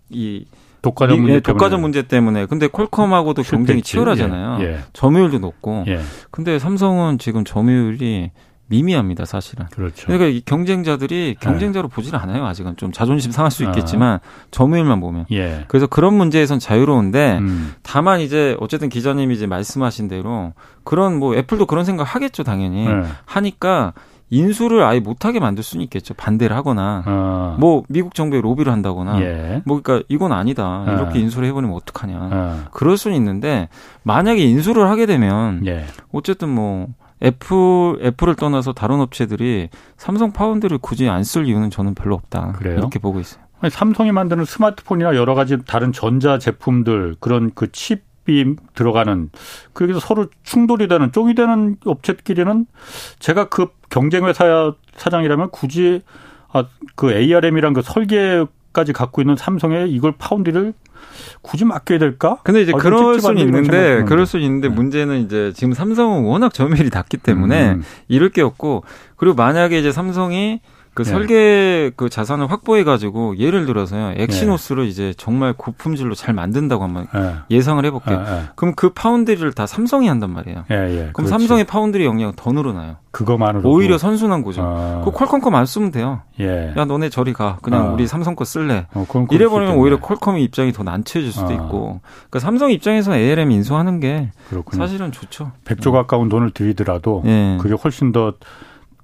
이 독과점 문제 때문에 근데 퀄컴하고도 실패했지. 경쟁이 치열하잖아요. 예. 예. 점유율도 높고. 예. 근데 삼성은 지금 점유율이 미미합니다, 사실은. 그렇죠. 그러니까 이 경쟁자들이 경쟁자로 보질 않아요, 아직은. 좀 자존심 상할 수 있겠지만 점유율만 보면. 예. 그래서 그런 문제에선 자유로운데 다만 이제 어쨌든 기자님이 이제 말씀하신 대로 그런 뭐 애플도 그런 생각 하겠죠, 당연히. 하니까 인수를 아예 못하게 만들 수는 있겠죠. 반대를 하거나 뭐 미국 정부에 로비를 한다거나 예. 뭐 그러니까 이건 아니다. 이렇게 인수를 해버리면 어떡하냐. 그럴 수는 있는데 만약에 인수를 하게 되면 예. 어쨌든 뭐 애플을 떠나서 다른 업체들이 삼성 파운드를 굳이 안 쓸 이유는 저는 별로 없다. 그래요? 이렇게 보고 있어요. 아니, 삼성이 만드는 스마트폰이나 여러 가지 다른 전자 제품들 그런 그 칩 들어가는 그래서 서로 충돌이 되는 쪽이 되는 업체끼리는 제가 그 경쟁회사 사장이라면 굳이 그 ARM이란 그 설계까지 갖고 있는 삼성의 이걸 파운드를 굳이 맡겨야 될까? 근데 이제 그럴 수는 있는데 네. 문제는 이제 지금 삼성은 워낙 점유율이 낮기 때문에 이럴 게 없고 그리고 만약에 이제 삼성이 그 예. 설계 그 자산을 확보해가지고 예를 들어서요 엑시노스를 예. 이제 정말 고품질로 잘 만든다고 한번 예. 예상을 해볼게요. 그럼 그 파운드리를 다 삼성이 한단 말이에요. 그럼 그렇지. 삼성의 파운드리 역량은 더 늘어나요. 그거만으로 오히려 선순환 구조. 그 퀄컴 거 안 쓰면 돼요. 예. 야 너네 저리 가. 그냥 우리 삼성 거 쓸래. 이래버리면 오히려 퀄컴의 입장이 더 난처해질 수도 있고. 그러니까 삼성 입장에서는 ARM 인수하는 게 그렇군요. 사실은 좋죠. 100조 가까운 돈을 들이더라도 예. 그게 훨씬 더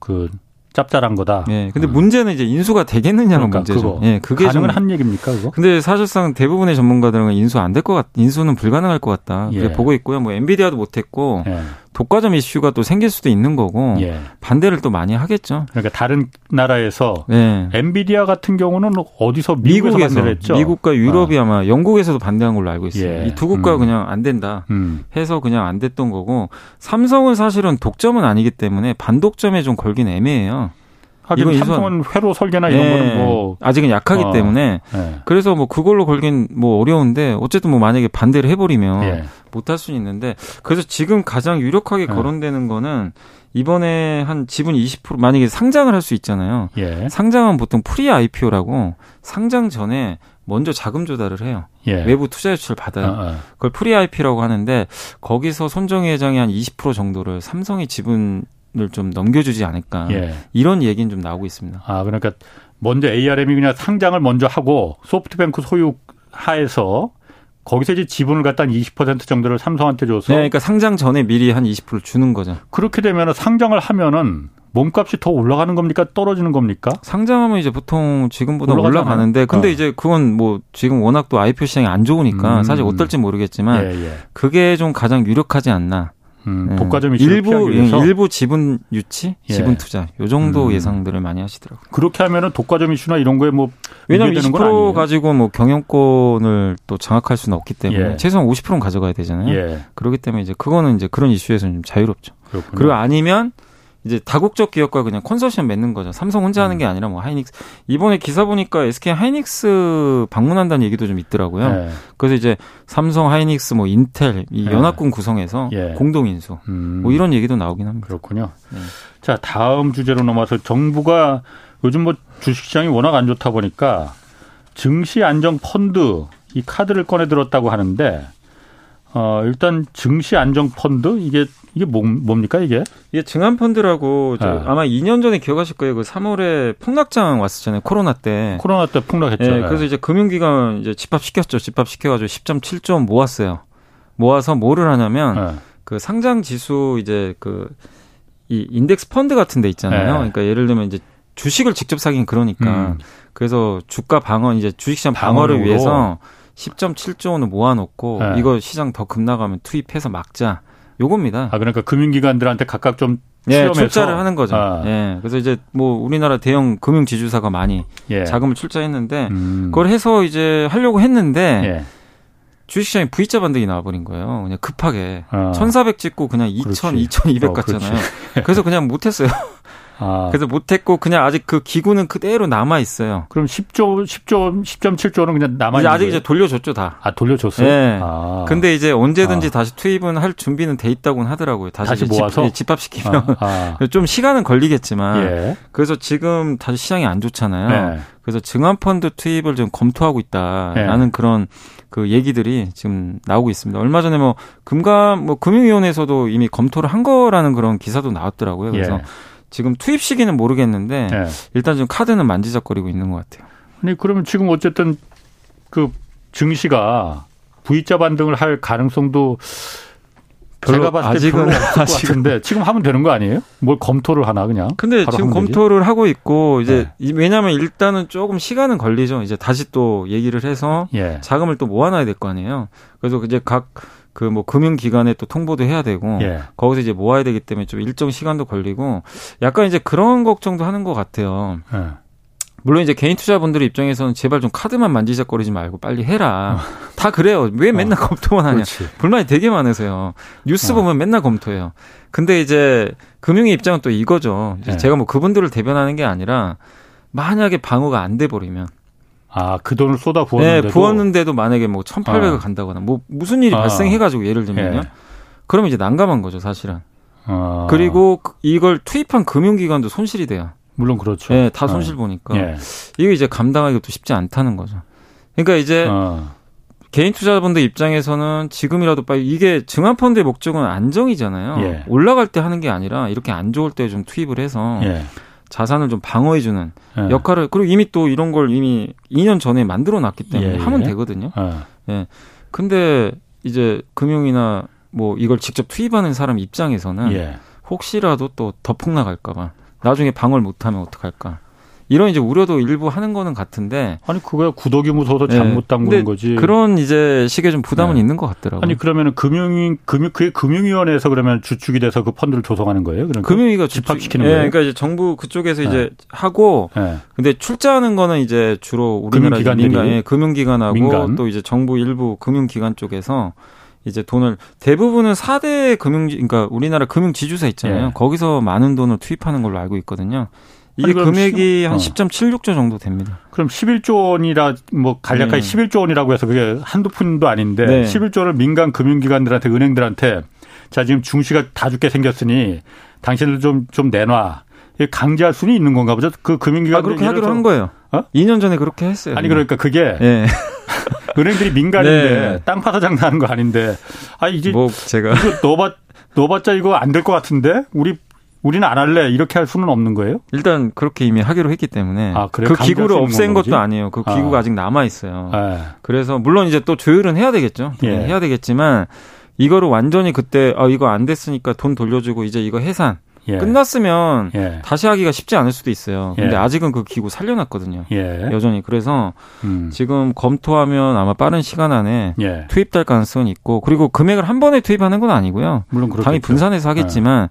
그. 짭짤한 거다. 예. 근데 문제는 이제 인수가 되겠느냐는 그러니까 문제죠. 예. 그게 가능은 한 얘기입니까, 그거? 근데 사실상 대부분의 전문가들은 인수 안 될 것 같, 인수는 불가능할 것 같다. 예. 보고 있고요. 뭐 엔비디아도 못했고 예. 독과점 이슈가 또 생길 수도 있는 거고 예. 반대를 또 많이 하겠죠. 그러니까 다른 나라에서 예. 엔비디아 같은 경우는 어디서 미국에서 반대를 했죠. 미국과 유럽이 아마 영국에서도 반대한 걸로 알고 있어요. 예. 이 두 국가 그냥 안 된다 해서 그냥 안 됐던 거고 삼성은 사실은 독점은 아니기 때문에 반독점에 좀 걸긴 애매해요. 하긴 삼성은 회로 설계나 이런 거는 뭐 아직은 약하기 때문에 그래서 뭐 그걸로 걸긴 뭐 어려운데 어쨌든 뭐 만약에 반대를 해버리면 못할 수는 있는데 그래서 지금 가장 유력하게 거론되는 거는 이번에 한 지분 20% 만약에 상장을 할 수 있잖아요. 예. 상장은 보통 프리 IPO라고 상장 전에 먼저 자금 조달을 해요. 예. 외부 투자 유치를 받아요. 그걸 프리 IPO라고 하는데 거기서 손정희 회장이 한 20% 정도를 삼성의 지분 좀 넘겨주지 않을까 예. 이런 얘기는 좀 나오고 있습니다. 아 그러니까 먼저 ARM이 그냥 상장을 먼저 하고 소프트뱅크 소유 하에서 거기서 이제 지분을 갖다 한 20% 정도를 삼성한테 줘서. 네, 그러니까 상장 전에 미리 한 20%를 주는 거죠. 그렇게 되면 상장을 하면은 몸값이 더 올라가는 겁니까 떨어지는 겁니까? 상장하면 이제 보통 지금보다 올라가는데 근데 이제 그건 뭐 지금 워낙 또 IPO 시장이 안 좋으니까 사실 어떨지 모르겠지만 그게 좀 가장 유력하지 않나. 독과점 이슈를 피하기 위해서 일부 지분 유치, 지분 투자 요 정도 예상들을 많이 하시더라고요. 그렇게 하면은 독과점 이슈나 이런 거에 뭐 왜냐면 20% 가지고 뭐 경영권을 또 장악할 수는 없기 때문에 예. 최소한 50%는 가져가야 되잖아요. 예. 그렇기 때문에 이제 그거는 이제 그런 이슈에서는 좀 자유롭죠. 그렇군요. 그리고 아니면 이제 다국적 기업과 그냥 컨소시엄 맺는 거죠. 삼성 혼자 하는 게 아니라 뭐 하이닉스. 이번에 기사 보니까 SK 하이닉스 방문한다는 얘기도 좀 있더라고요. 네. 그래서 이제 삼성, 하이닉스, 뭐 인텔 이 연합군 구성해서 네. 공동 인수 뭐 이런 얘기도 나오긴 합니다. 그렇군요. 네. 자, 다음 주제로 넘어서 정부가 요즘 뭐 주식시장이 워낙 안 좋다 보니까 증시 안정 펀드 이 카드를 꺼내 들었다고 하는데. 일단 증시 안정 펀드 이게 뭡니까 이게? 이게 증안 펀드라고 아마 2년 전에 기억하실 거예요. 그 3월에 폭락장 왔었잖아요. 코로나 때 폭락했죠. 예, 그래서 이제 금융기관 이제 집합시켜가지고 10.7조 원 모아서 뭐를 하냐면 그 상장 지수 이제 그 이 인덱스 펀드 같은 데 있잖아요. 그러니까 예를 들면 이제 주식을 직접 사긴 그러니까 그래서 주가 방어 이제 주식시장 방어를 위해서. 10.7조 원을 모아놓고 네. 이거 시장 더 급락하면 투입해서 막자. 요겁니다. 아, 그러니까 금융기관들한테 각각 좀 수렴해서. 네, 출자를 하는 거죠. 예, 그래서 이제 뭐 우리나라 대형 금융지주사가 많이 자금을 출자했는데 그걸 해서 이제 하려고 했는데 주식시장에 V자 반등이 나와버린 거예요. 그냥 급하게 1,400 찍고 그냥 2,000, 2,200 갔잖아요. 그래서 그냥 못했어요. 그래서 못했고 그냥 아직 그 기구는 그대로 남아 있어요. 그럼 10.7조는 그냥 남아 있는. 아직 거예요? 이제 돌려줬죠 다. 아 돌려줬어요. 네. 근데 이제 언제든지 다시 투입은 할 준비는 돼 있다고 하더라고요. 다시 모아서 집합시키면 좀 시간은 걸리겠지만. 예. 그래서 지금 다시 시장이 안 좋잖아요. 예. 그래서 증안펀드 투입을 좀 검토하고 있다라는 그런 그 얘기들이 지금 나오고 있습니다. 얼마 전에 뭐 금융위원회에서도 이미 검토를 한 거라는 그런 기사도 나왔더라고요. 그래서. 지금 투입 시기는 모르겠는데 일단 좀 카드는 만지작거리고 있는 것 같아요. 아니 그러면 지금 어쨌든 그 증시가 V자 반등을 할 가능성도 제가 봤을 때 별로 없을 것 같은데 지금 하면 되는 거 아니에요? 뭘 검토를 하나 그냥? 근데 지금 검토를 되지? 하고 있고 이제 왜냐하면 일단은 조금 시간은 걸리죠. 이제 다시 또 얘기를 해서 자금을 또 모아놔야 될 거 아니에요. 그래서 이제 각 그 뭐 금융기관에 또 통보도 해야 되고 거기서 이제 모아야 되기 때문에 좀 일정 시간도 걸리고 약간 이제 그런 걱정도 하는 것 같아요. 물론 이제 개인 투자분들 입장에서는 제발 좀 카드만 만지작거리지 말고 빨리 해라. 다 그래요. 왜 맨날 검토만 하냐. 그렇지. 불만이 되게 많으세요. 뉴스 보면 맨날 검토해요. 근데 이제 금융의 입장은 또 이거죠. 제가 뭐 그분들을 대변하는 게 아니라 만약에 방어가 안 돼 버리면. 아, 그 돈을 쏟아 부었는데도? 네, 부었는데도 만약에 뭐 1,800을 간다거나 뭐 무슨 일이 발생해가지고 예를 들면요. 그러면 이제 난감한 거죠, 사실은. 그리고 이걸 투입한 금융기관도 손실이 돼요. 물론 그렇죠. 네, 다 손실 보니까. 이거 이제 감당하기가 또 쉽지 않다는 거죠. 그러니까 이제 개인 투자자분들 입장에서는 지금이라도 빨리 이게 증안펀드의 목적은 안정이잖아요. 올라갈 때 하는 게 아니라 이렇게 안 좋을 때 좀 투입을 해서 자산을 좀 방어해주는 역할을 그리고 이미 또 이런 걸 이미 2년 전에 만들어놨기 때문에 하면 되거든요. 근데 이제 금융이나 뭐 이걸 직접 투입하는 사람 입장에서는 혹시라도 또 더 폭락할까 봐 나중에 방어를 못하면 어떡할까 이런 이제 우려도 일부 하는 거는 같은데 아니 그거야 구더기 무서워서 잠 못 담그는 거지 그런 이제 식의 좀 부담은 있는 것 같더라고요. 아니 그러면은 그게 금융위원회에서 그러면 주축이 돼서 그 펀드를 조성하는 거예요? 그러니까 금융위가 집합시키는 거예요? 그러니까 이제 정부 그쪽에서 이제 하고 근데 출자하는 거는 이제 주로 우리나라 금융기관하고 민간? 또 이제 정부 일부 금융기관 쪽에서 이제 돈을 대부분은 4대 그러니까 우리나라 금융지주사 있잖아요. 거기서 많은 돈을 투입하는 걸로 알고 있거든요. 이게 금액이 한 10.76조 정도 됩니다. 그럼 11조 원이라 뭐 간략하게 11조 원이라고 해서 그게 한두 푼도 아닌데 11조 원을 민간 금융기관들한테 은행들한테 자 지금 중시가 다 죽게 생겼으니 당신들 좀 내놔. 강제할 수는 있는 건가 보죠. 그 금융기관 그렇게 하기로 한 거예요. 2년 전에 그렇게 했어요. 아니 그러니까 그게 은행들이 민간인데 땅 파서 장난하는 거 아닌데 아 이제 뭐 제가 이거 넣어봤자 이거 안 될 것 같은데 우리는 안 할래 이렇게 할 수는 없는 거예요? 일단 그렇게 이미 하기로 했기 때문에 그 기구를 없앤 것도 아니에요. 그 기구가 아직 남아 있어요. 그래서 물론 이제 또 조율은 해야 되겠죠. 해야 되겠지만 이거를 완전히 그때 이거 안 됐으니까 돈 돌려주고 이제 이거 해산 끝났으면 다시 하기가 쉽지 않을 수도 있어요. 근데 아직은 그 기구 살려놨거든요. 여전히. 그래서 지금 검토하면 아마 빠른 시간 안에 투입될 가능성은 있고 그리고 금액을 한 번에 투입하는 건 아니고요. 물론 그렇겠죠. 당연히 분산해서 하겠지만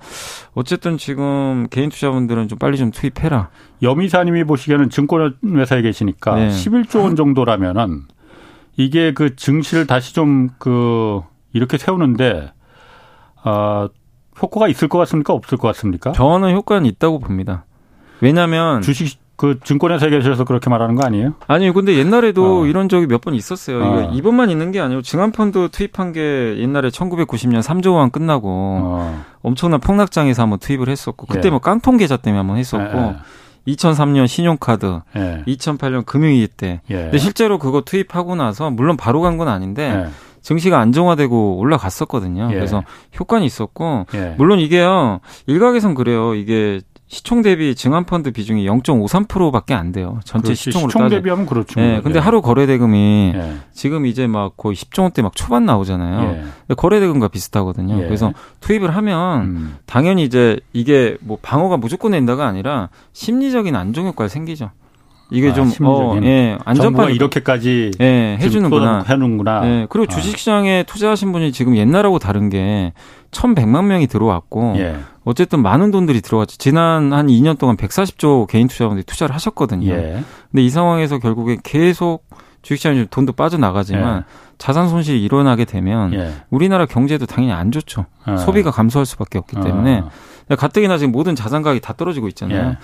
어쨌든 지금 개인 투자분들은 좀 빨리 좀 투입해라. 염 이사님이 보시기에는 증권회사에 계시니까 11조 원 정도라면은 이게 그 증시를 다시 좀 그 이렇게 세우는데 효과가 있을 것 같습니까? 없을 것 같습니까? 저는 효과는 있다고 봅니다. 왜냐하면 주식 그 증권회사에 계셔서 그렇게 말하는 거 아니에요? 아니, 근데 옛날에도 이런 적이 몇 번 있었어요. 이거 이번만 있는 게 아니고 증안펀드 투입한 게 옛날에 1990년 3조 원 끝나고 엄청난 폭락장에서 한번 투입을 했었고, 그때 뭐 깡통 계좌 때문에 한번 했었고. 2003년 신용카드, 2008년 금융위기 때. 근데 실제로 그거 투입하고 나서 물론 바로 간 건 아닌데 증시가 안정화되고 올라갔었거든요. 그래서 효과는 있었고 물론 이게요. 일각에선 그래요. 이게 시총 대비 증안펀드 비중이 0.53%밖에 안 돼요. 전체 그렇지. 시총으로 시총 대비하면 그렇죠. 네, 근데 하루 거래대금이 지금 이제 막 거의 10조 원대 막 초반 나오잖아요. 거래대금과 비슷하거든요. 그래서 투입을 하면 당연히 이제 이게 뭐 방어가 무조건 된다가 아니라 심리적인 안정 효과가 생기죠. 이게 좀 안전판 이렇게까지 해주는구나. 예, 그리고 주식시장에 투자하신 분이 지금 옛날하고 다른 게 1,100만 명이 들어왔고 어쨌든 많은 돈들이 들어왔죠. 지난 한 2년 동안 140조 개인 투자자분들이 투자를 하셨거든요. 근데 이 상황에서 결국에 계속 주식시장에 돈도 빠져나가지만 자산 손실이 일어나게 되면 우리나라 경제도 당연히 안 좋죠. 소비가 감소할 수밖에 없기 때문에 가뜩이나 지금 모든 자산 가격이 다 떨어지고 있잖아요.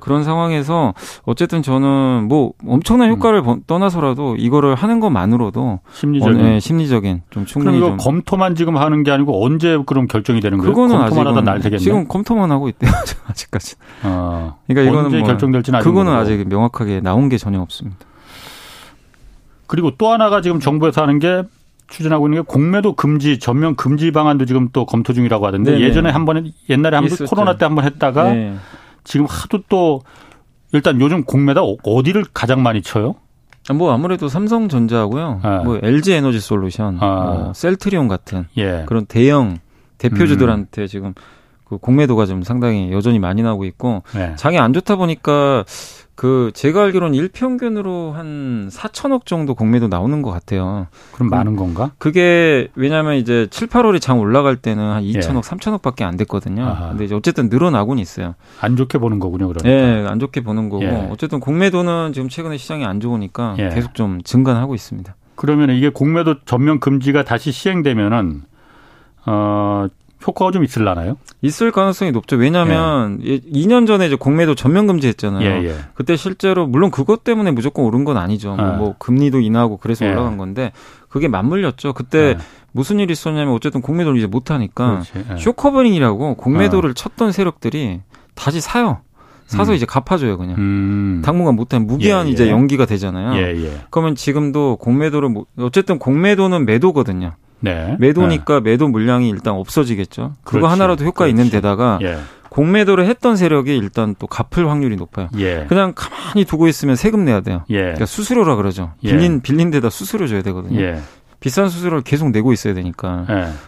그런 상황에서 어쨌든 저는 뭐 엄청난 효과를 떠나서라도 이거를 하는 것만으로도 심리적인 심리적인 좀 충분히. 그럼 이거 검토만 지금 하는 게 아니고 언제 그럼 결정이 되는 거예요? 그거는 검토만 하다 날 새겠네요. 지금 검토만 하고 있대요. 아직까지. 그러니까 이거는 언제 결정될지는 아직 그거는 아직 명확하게 나온 게 전혀 없습니다. 그리고 또 하나가 지금 정부에서 하는 게. 추진하고 있는 게 공매도 금지, 전면 금지 방안도 지금 또 검토 중이라고 하던데 예전에 한 번에 옛날에 한 번 코로나 때 한 번 했다가 지금 하도 또 일단 요즘 공매다 어디를 가장 많이 쳐요? 뭐 아무래도 삼성전자하고요. 뭐 LG 에너지 솔루션, 뭐 셀트리온 같은 그런 대형 대표주들한테 지금 그 공매도가 좀 상당히 여전히 많이 나오고 있고 장이 안 좋다 보니까 그 제가 알기로는 일평균으로 한 4천억 정도 공매도 나오는 것 같아요. 그럼 많은 건가? 그게 왜냐하면 이제 7, 8월에 장 올라갈 때는 한 2천억, 3천억밖에 안 됐거든요. 근데 이제 어쨌든 늘어나고는 있어요. 안 좋게 보는 거군요, 그러니까. 네, 안 좋게 보는 거고 어쨌든 공매도는 지금 최근에 시장이 안 좋으니까 계속 좀 증가하고 있습니다. 그러면 이게 공매도 전면 금지가 다시 시행되면은 효과가 좀 있을라나요? 있을 가능성이 높죠. 왜냐하면 2년 전에 이제 공매도 전면 금지했잖아요. 그때 실제로 물론 그것 때문에 무조건 오른 건 아니죠. 뭐 금리도 인하하고 그래서 올라간 건데 그게 맞물렸죠. 그때 무슨 일이 있었냐면 어쨌든 공매도를 이제 못하니까 쇼커버링이라고 공매도를 쳤던 세력들이 다시 사요. 사서 이제 갚아줘요, 그냥. 당분간 못하면 무기한 이제 연기가 되잖아요. 그러면 지금도 공매도를 어쨌든 공매도는 매도거든요. 매도니까 매도 물량이 일단 없어지겠죠. 그거 하나라도 효과 있는 데다가 공매도를 했던 세력이 일단 또 갚을 확률이 높아요. 그냥 가만히 두고 있으면 세금 내야 돼요. 그러니까 수수료라 그러죠. 빌린 데다 수수료 줘야 되거든요. 비싼 수수료를 계속 내고 있어야 되니까.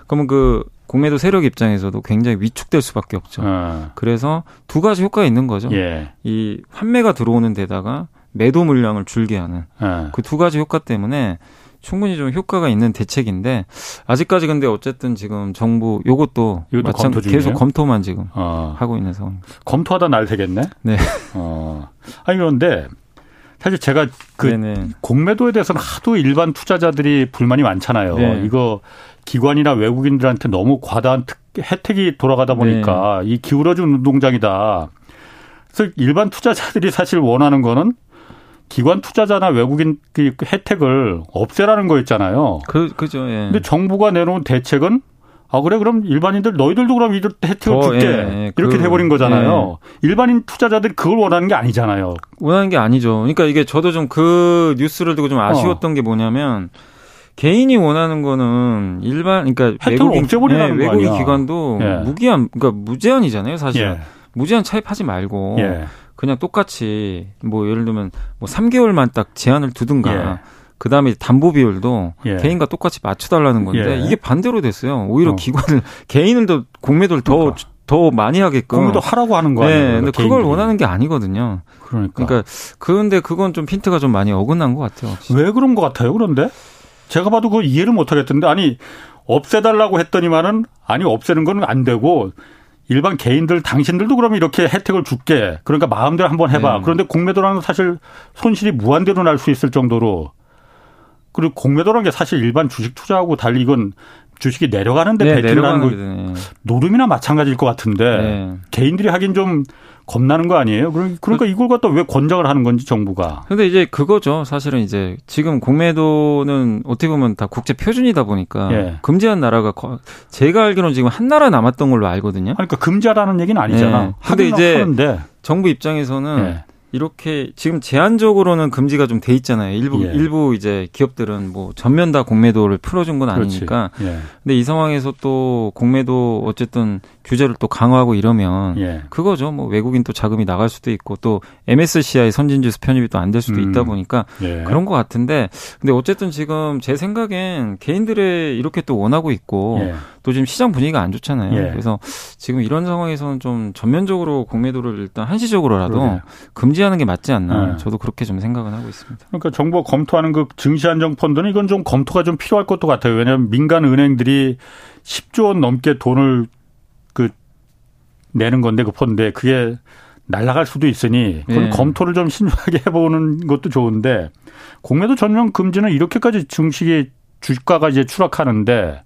그러면 그 공매도 세력 입장에서도 굉장히 위축될 수밖에 없죠. 그래서 두 가지 효과가 있는 거죠. 이 환매가 들어오는 데다가 매도 물량을 줄게 하는 그 두 가지 효과 때문에 충분히 좀 효과가 있는 대책인데 아직까지 근데 어쨌든 지금 정부 이것도 검토 중이에요? 계속 검토만 지금 하고 있는 상황입니다. 검토하다 날 새겠네. 네. 아니 그런데 사실 제가 그 공매도에 대해서는 하도 일반 투자자들이 불만이 많잖아요. 이거 기관이나 외국인들한테 너무 과다한 혜택이 돌아가다 보니까 이 기울어진 운동장이다. 그래서 일반 투자자들이 사실 원하는 거는 기관 투자자나 외국인 혜택을 없애라는 거였잖아요. 그죠. 근데 정부가 내놓은 대책은 그럼 일반인들 너희들도 그럼 이 혜택을 줄게. 이렇게 돼버린 거잖아요. 일반인 투자자들이 그걸 원하는 게 아니잖아요. 원하는 게 아니죠. 그러니까 이게 저도 좀 그 뉴스를 듣고 좀 아쉬웠던 게 뭐냐면 개인이 원하는 거는 그러니까 혜택을 없애버리라는 거예요. 외국인 기관도 무기한, 그러니까 무제한이잖아요, 사실. 무제한 차입하지 말고. 그냥 똑같이 뭐 예를 들면 뭐 3개월만 딱 제한을 두든가 그다음에 담보 비율도 개인과 똑같이 맞춰달라는 건데 이게 반대로 됐어요. 오히려 기관을 개인을 더 공매도를 더 많이 하게끔 공매도 하라고 하는 거 아니에요? 근데 그걸 원하는 게 아니거든요. 그러니까 그런데 그건 좀 핀트가 좀 많이 어긋난 것 같아요. 확실히. 왜 그런 것 같아요? 그런데 제가 봐도 그걸 이해를 못 하겠던데 아니 없애달라고 했더니만은 아니 없애는 건 안 되고. 일반 개인들 당신들도 그러면 이렇게 혜택을 줄게. 그러니까 마음대로 한번 해봐. 그런데 공매도라는 사실 손실이 무한대로 날 수 있을 정도로. 그리고 공매도라는 게 사실 일반 주식 투자하고 달리 이건 주식이 내려가는데 베팅하는 거 노름이나 마찬가지일 것 같은데 네. 개인들이 하긴 좀 겁나는 거 아니에요? 그러니까 이걸 갖다 왜 권장을 하는 건지 정부가. 그런데 이제 그거죠. 사실은 이제 지금 공매도는 어떻게 보면 다 국제 표준이다 보니까 예. 금지한 나라가 제가 알기로는 지금 한 나라 남았던 걸로 알거든요. 그러니까 금지하라는 얘기는 아니잖아. 그런데 예. 이제 하는데. 정부 입장에서는 예. 이렇게 지금 제한적으로는 금지가 좀 돼 있잖아요. 일부 이제 기업들은 뭐 전면 다 공매도를 풀어준 건 아니니까. 예. 근데 이 상황에서 또 공매도 어쨌든 규제를 또 강화하고 이러면 예. 그거죠. 뭐 외국인 또 자금이 나갈 수도 있고 또 MSCI 선진지수 편입이 또 안 될 수도 있다 보니까 예. 그런 것 같은데. 근데 어쨌든 지금 제 생각엔 개인들의 이렇게 또 원하고 있고 예. 또 지금 시장 분위기가 안 좋잖아요. 예. 그래서 지금 이런 상황에서는 좀 전면적으로 공매도를 일단 한시적으로라도 그러네. 금지하는 게 맞지 않나. 네. 저도 그렇게 좀 생각은 하고 있습니다. 그러니까 정부가 검토하는 그 증시안정펀드는 이건 좀 검토가 좀 필요할 것도 같아요. 왜냐하면 민간 은행들이 10조 원 넘게 돈을 그 내는 건데 그 펀드에 그게 날아갈 수도 있으니 그건 예. 검토를 좀 신중하게 해보는 것도 좋은데 공매도 전면 금지는 이렇게까지 주가가 이제 추락하는데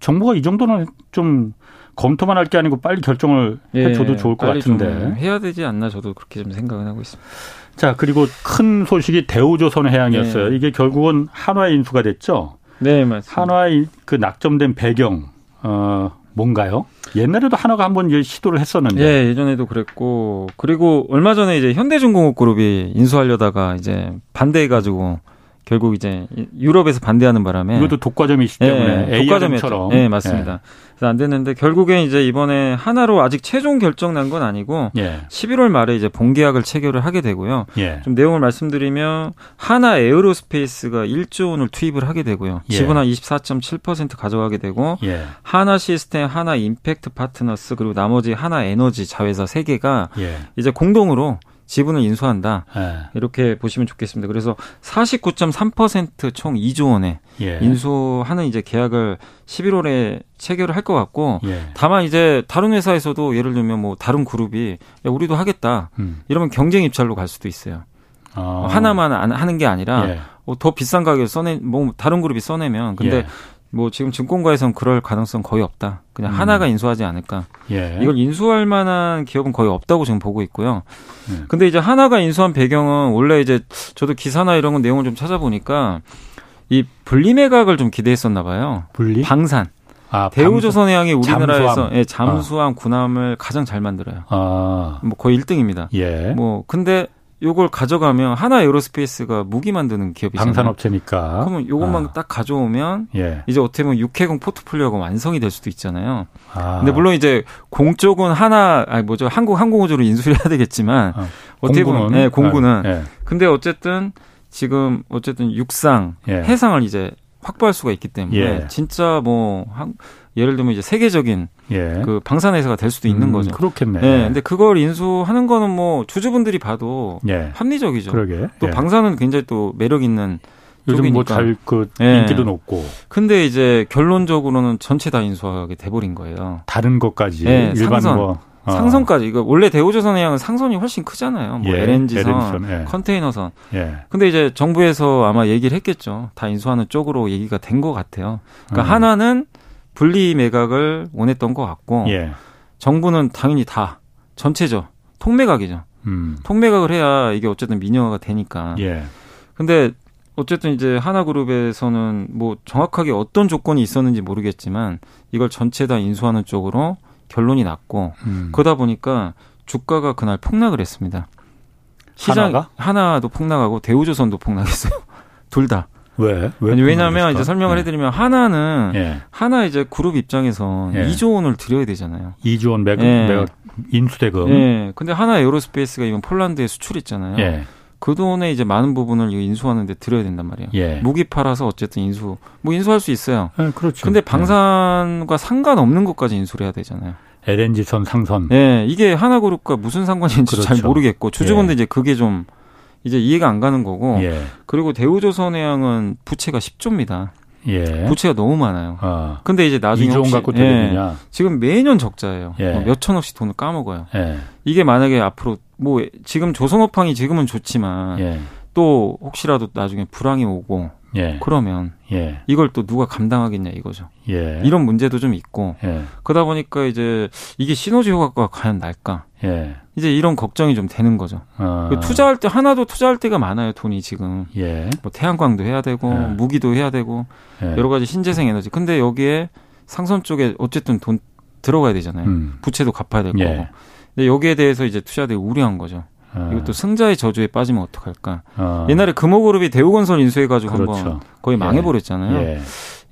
정부가 이 정도는 좀 검토만 할 게 아니고 빨리 결정을 해줘도 예, 좋을 것 같은데. 해야 되지 않나 저도 그렇게 좀 생각은 하고 있습니다. 자, 그리고 큰 소식이 대우조선해양이었어요. 예. 이게 결국은 한화에 인수가 됐죠? 네, 맞습니다. 한화의 그 낙점된 배경, 뭔가요? 옛날에도 한화가 한번 시도를 했었는데. 예, 예전에도 그랬고. 그리고 얼마 전에 이제 현대중공업그룹이 인수하려다가 이제 반대해가지고 결국 이제 유럽에서 반대하는 바람에 이것도 독과점이기 때문에 예, 독과점처럼 네 맞습니다. 예. 그래서 안 됐는데 결국에 이제 이번에 하나로 아직 최종 결정 난 건 아니고 예. 11월 말에 이제 본계약을 체결을 하게 되고요. 예. 좀 내용을 말씀드리면 하나 에어로스페이스가 1조 원을 투입을 하게 되고요. 예. 지분 한 24.7% 가져가게 되고 예. 하나 시스템, 하나 임팩트 파트너스 그리고 나머지 하나 에너지 자회사 3개가 예. 이제 공동으로 지분을 인수한다. 예. 이렇게 보시면 좋겠습니다. 그래서 49.3% 총 2조 원에 예. 인수하는 이제 계약을 11월에 체결을 할 것 같고 예. 다만 이제 다른 회사에서도 예를 들면 뭐 다른 그룹이 야, 우리도 하겠다. 이러면 경쟁 입찰로 갈 수도 있어요. 아. 하나만 하는 게 아니라 예. 더 비싼 가격을 뭐 다른 그룹이 써내면 근데 예. 뭐 지금 증권가에서는 그럴 가능성 거의 없다. 그냥 하나가 인수하지 않을까. 예. 이걸 인수할 만한 기업은 거의 없다고 지금 보고 있고요. 근데 이제 하나가 인수한 배경은 원래 이제 저도 기사나 이런 건 내용을 좀 찾아보니까 이 분리 매각을 좀 기대했었나 봐요. 분리? 방산. 아, 대우조선해양이 우리나라에서 잠수함, 예, 잠수함 군함을 가장 잘 만들어요. 아. 뭐 거의 1등입니다. 예. 뭐 근데 요걸 가져가면 하나 에어로스페이스가 무기 만드는 기업이잖아요. 방산업체니까. 그러면 요것만 딱 가져오면 예. 이제 어떻게 보면 육해공 포트폴리오가 완성이 될 수도 있잖아요. 아. 근데 물론 이제 공 쪽은 한국항공우주로 인수를 해야 되겠지만 어떻게 보면 네, 공군은. 예. 근데 어쨌든 지금 어쨌든 육상, 예. 해상을 이제 확보할 수가 있기 때문에 예. 진짜 뭐 예를 들면 이제 세계적인 예. 그 방산 회사가 될 수도 있는 거죠. 그렇겠네. 네, 근데 그걸 인수하는 거는 뭐 주주분들이 봐도 예. 합리적이죠. 그러게. 또 예. 방산은 굉장히 또 매력 있는 요즘 쪽이니까. 뭐 잘 그 인기도 예. 높고. 근데 이제 결론적으로는 전체 다 인수하게 돼버린 거예요. 다른 것까지 예. 일반 상선. 상선까지. 이거 원래 대우조선해양은 상선이 훨씬 크잖아요. 뭐 예, LNG선, 예. 컨테이너선. 예. 근데 이제 정부에서 아마 얘기를 했겠죠. 다 인수하는 쪽으로 얘기가 된 것 같아요. 그러니까 하나는 분리 매각을 원했던 것 같고 예. 정부는 당연히 다 전체죠. 통매각이죠. 통매각을 해야 이게 어쨌든 민영화가 되니까. 예. 근데 어쨌든 이제 하나그룹에서는 뭐 정확하게 어떤 조건이 있었는지 모르겠지만 이걸 전체 다 인수하는 쪽으로 결론이 났고 그러다 보니까 주가가 그날 폭락을 했습니다. 시장 하나도 폭락하고 대우조선도 폭락했어요. 둘 다. 왜? 왜냐하면 이제 설명을 예. 해드리면 하나는 예. 하나 이제 그룹 입장에서 예. 2조 원을 드려야 되잖아요. 2조 원 매각 인수대금. 예. 근데 하나 에어로스페이스가 이건 폴란드에 수출했잖아요. 예. 그 돈에 이제 많은 부분을 인수하는데 들어야 된단 말이에요. 예. 무기 팔아서 어쨌든 인수할 수 있어요. 예, 그렇죠. 근데 방산과 상관없는 것까지 인수를 해야 되잖아요. LNG선 상선. 예, 이게 하나그룹과 무슨 상관인지 그렇죠. 잘 모르겠고 주주분들 예. 이제 그게 좀 이제 이해가 안 가는 거고. 예. 그리고 대우조선해양은 부채가 10조입니다. 예. 부채가 너무 많아요. 근데 이제 나중에 혹시 갖고 되느냐? 예, 지금 매년 적자예요. 예. 몇 천억씩 돈을 까먹어요. 예. 이게 만약에 앞으로 뭐 지금 조선업황이 지금은 좋지만 예. 또 혹시라도 나중에 불황이 오고 예. 그러면 예. 이걸 또 누가 감당하겠냐 이거죠. 예. 이런 문제도 좀 있고 예. 그러다 보니까 이제 이게 시너지 효과가 과연 날까? 예. 이제 이런 걱정이 좀 되는 거죠. 아. 투자할 때 하나도 투자할 때가 많아요. 돈이 지금 예. 뭐 태양광도 해야 되고 예. 무기도 해야 되고 예. 여러 가지 신재생 에너지. 근데 여기에 상선 쪽에 어쨌든 돈 들어가야 되잖아요. 부채도 갚아야 될 예. 거고. 근데 여기에 대해서 이제 투자들이 우려한 거죠. 아. 이것도 승자의 저주에 빠지면 어떡할까. 아. 옛날에 금호그룹이 대우건설 인수해가지고 그렇죠. 한번 거의 망해버렸잖아요. 예.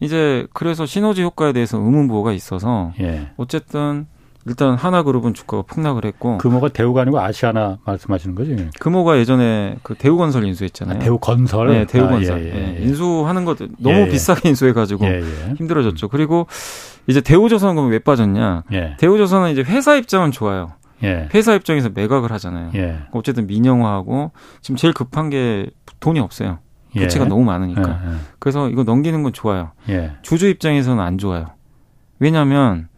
이제 그래서 시너지 효과에 대해서 의문부호가 있어서 예. 어쨌든 일단 하나그룹은 주가가 폭락을 했고. 금호가 대우가 아니고 아시아나 말씀하시는 거죠? 금호가 예전에 그 대우건설 인수했잖아요. 아, 대우건설? 네. 대우건설. 아, 예, 예, 예. 인수하는 것도 너무 예, 예. 비싸게 인수해가지고 예, 예. 힘들어졌죠. 그리고 이제 대우조선은 왜 빠졌냐. 예. 대우조선은 이제 회사 입장은 좋아요. 예. 회사 입장에서 매각을 하잖아요. 예. 어쨌든 민영화하고 지금 제일 급한 게 돈이 없어요. 부채가 예. 너무 많으니까. 예. 그래서 이거 넘기는 건 좋아요. 예. 주주 입장에서는 안 좋아요. 왜냐하면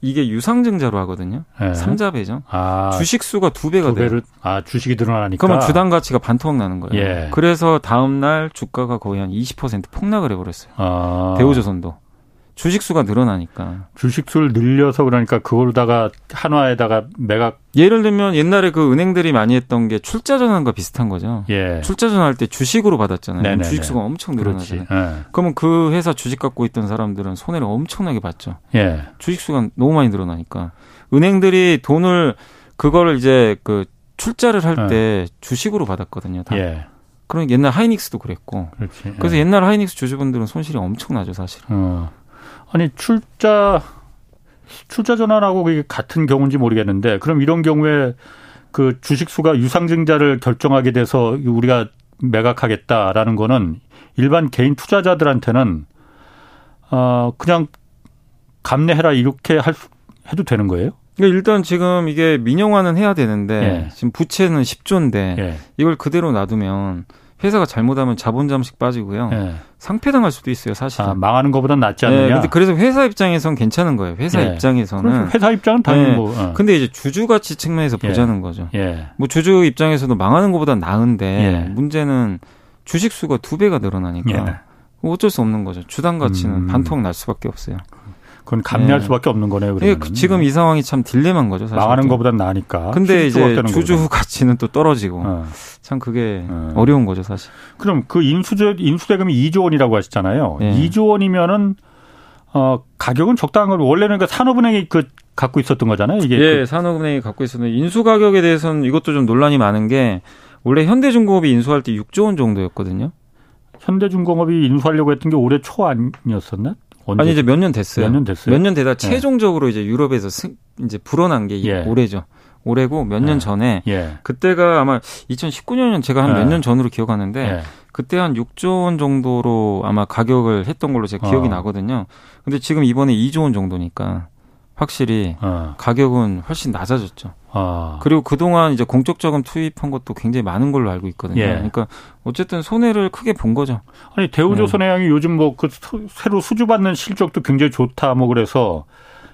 이게 유상증자로 하거든요. 예. 3자 배정. 아, 주식수가 2배가 돼요. 아, 주식이 늘어나니까. 그러면 주당 가치가 반토막 나는 거예요. 예. 그래서 다음 날 주가가 거의 한 20% 폭락을 해버렸어요. 아. 대우조선도. 주식수가 늘어나니까. 주식수를 늘려서 그러니까 그걸다가 한화에다가 매각. 예를 들면 옛날에 그 은행들이 많이 했던 게 출자전환과 비슷한 거죠. 예. 출자전환할 때 주식으로 받았잖아요. 네네네. 주식수가 엄청 늘어나잖아요. 예. 그러면 그 회사 주식 갖고 있던 사람들은 손해를 엄청나게 봤죠. 예. 주식수가 너무 많이 늘어나니까. 은행들이 돈을 그거를 이제 그 출자를 할 때 예. 주식으로 받았거든요. 다. 예. 그럼 옛날 하이닉스도 그랬고. 그렇지. 예. 그래서 옛날 하이닉스 주주분들은 손실이 엄청나죠, 사실은. 아니 출자 전환하고 같은 경우인지 모르겠는데 그럼 이런 경우에 그 주식수가 유상증자를 결정하게 돼서 우리가 매각하겠다라는 거는 일반 개인 투자자들한테는 그냥 감내해라 이렇게 해도 되는 거예요? 그러니까 일단 지금 이게 민영화는 해야 되는데 예. 지금 부채는 10조인데 예. 이걸 그대로 놔두면 회사가 잘못하면 자본 잠식 빠지고요. 예. 상폐당할 수도 있어요, 사실은. 아, 망하는 것보단 낫지 않느냐. 네, 그래서 회사 입장에선 괜찮은 거예요. 회사 예. 입장에서는. 회사 입장은 당연히 네. 뭐. 근데 이제 주주 가치 측면에서 예. 보자는 거죠. 예. 뭐 주주 입장에서도 망하는 것보단 나은데 예. 문제는 주식 수가 2배가 늘어나니까 예. 어쩔 수 없는 거죠. 주당 가치는 반토막 날 수밖에 없어요. 그건 감내할 예. 수밖에 없는 거네요. 그러면. 예, 지금 이 상황이 참 딜레마인 거죠. 사실. 망하는 것보단 나으니까. 근데 이제 주주 거구나. 가치는 또 떨어지고 참 그게 어려운 거죠, 사실. 그럼 그 인수대금이 2조 원이라고 하셨잖아요. 예. 2조 원이면은 가격은 적당한 걸 원래는 그러니까 산업은행이 그 갖고 있었던 거잖아요. 이게 예, 그. 산업은행이 갖고 있었는데 인수 가격에 대해서는 이것도 좀 논란이 많은 게 원래 현대중공업이 인수할 때 6조 원 정도였거든요. 현대중공업이 인수하려고 했던 게 올해 초 아니었었나? 언제? 아니 이제 몇 년 됐어요. 몇 년 되다 최종적으로 이제 유럽에서 이제 불어난 게 예. 올해죠. 올해고 몇 년 전에 예. 그때가 아마 2019년 제가 한 몇 년 전으로 기억하는데 예. 그때 한 6조 원 정도로 아마 가격을 했던 걸로 제가 기억이 나거든요. 근데 지금 이번에 2조 원 정도니까 확실히 가격은 훨씬 낮아졌죠. 그리고 그동안 이제 공적 자금 투입한 것도 굉장히 많은 걸로 알고 있거든요. 예. 그러니까 어쨌든 손해를 크게 본 거죠. 아니 대우조선해양이 요즘 뭐 그 새로 수주받는 실적도 굉장히 좋다 뭐 그래서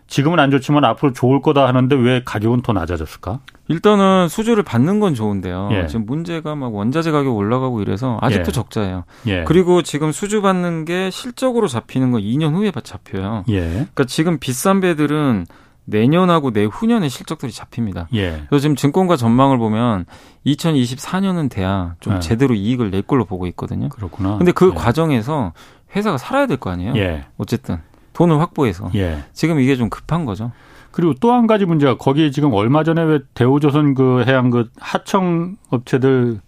지금은 안 좋지만 앞으로 좋을 거다 하는데 왜 가격은 더 낮아졌을까? 일단은 수주를 받는 건 좋은데요. 예. 지금 문제가 막 원자재 가격 올라가고 이래서 아직도 예. 적자예요. 예. 그리고 지금 수주 받는 게 실적으로 잡히는 건 2년 후에 잡혀요. 예. 그러니까 지금 비싼 배들은 내년하고 내후년에 실적들이 잡힙니다. 예. 그래서 지금 증권가 전망을 보면 2024년은 돼야 좀 예. 제대로 이익을 낼 걸로 보고 있거든요. 그렇구나. 근데 그 예. 과정에서 회사가 살아야 될 거 아니에요. 예. 어쨌든 돈을 확보해서. 예. 지금 이게 좀 급한 거죠. 그리고 또 한 가지 문제가 거기에 지금 얼마 전에 왜 대우조선 그 해양 그 하청 업체들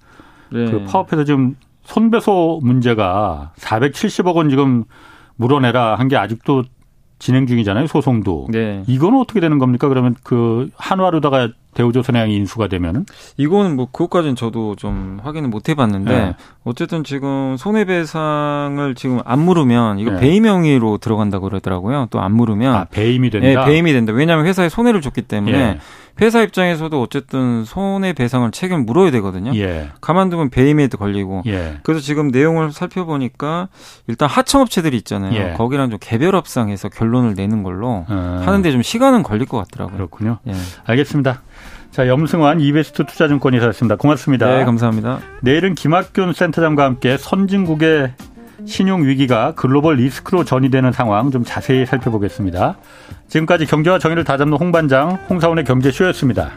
예. 그 파업해서 지금 손배소 문제가 470억 원 지금 물어내라 한 게 아직도 진행 중이잖아요. 소송도. 네. 이건 어떻게 되는 겁니까? 그러면 그 한화로다가 대우조선해양이 인수가 되면은? 이거는 뭐 그것까지는 저도 좀 확인을 못 해봤는데 네. 어쨌든 지금 손해배상을 지금 안 물으면 이거 네. 배임 명의로 들어간다고 그러더라고요. 또 안 물으면. 아, 배임이 된다? 네. 배임이 된다. 왜냐하면 회사에 손해를 줬기 때문에 예. 회사 입장에서도 어쨌든 손해배상을 책임 물어야 되거든요. 예. 가만두면 배임에도 걸리고. 예. 그래서 지금 내용을 살펴보니까 일단 하청업체들이 있잖아요. 예. 거기랑 좀 개별합상해서 결론을 내는 걸로 하는데 좀 시간은 걸릴 것 같더라고요. 그렇군요. 예. 알겠습니다. 자, 염승환 e베스트 투자증권 이사였습니다. 고맙습니다. 네, 감사합니다. 내일은 김학균 센터장과 함께 선진국의 신용위기가 글로벌 리스크로 전이되는 상황 좀 자세히 살펴보겠습니다. 지금까지 경제와 정의를 다잡는 홍반장, 홍사원의 경제쇼였습니다.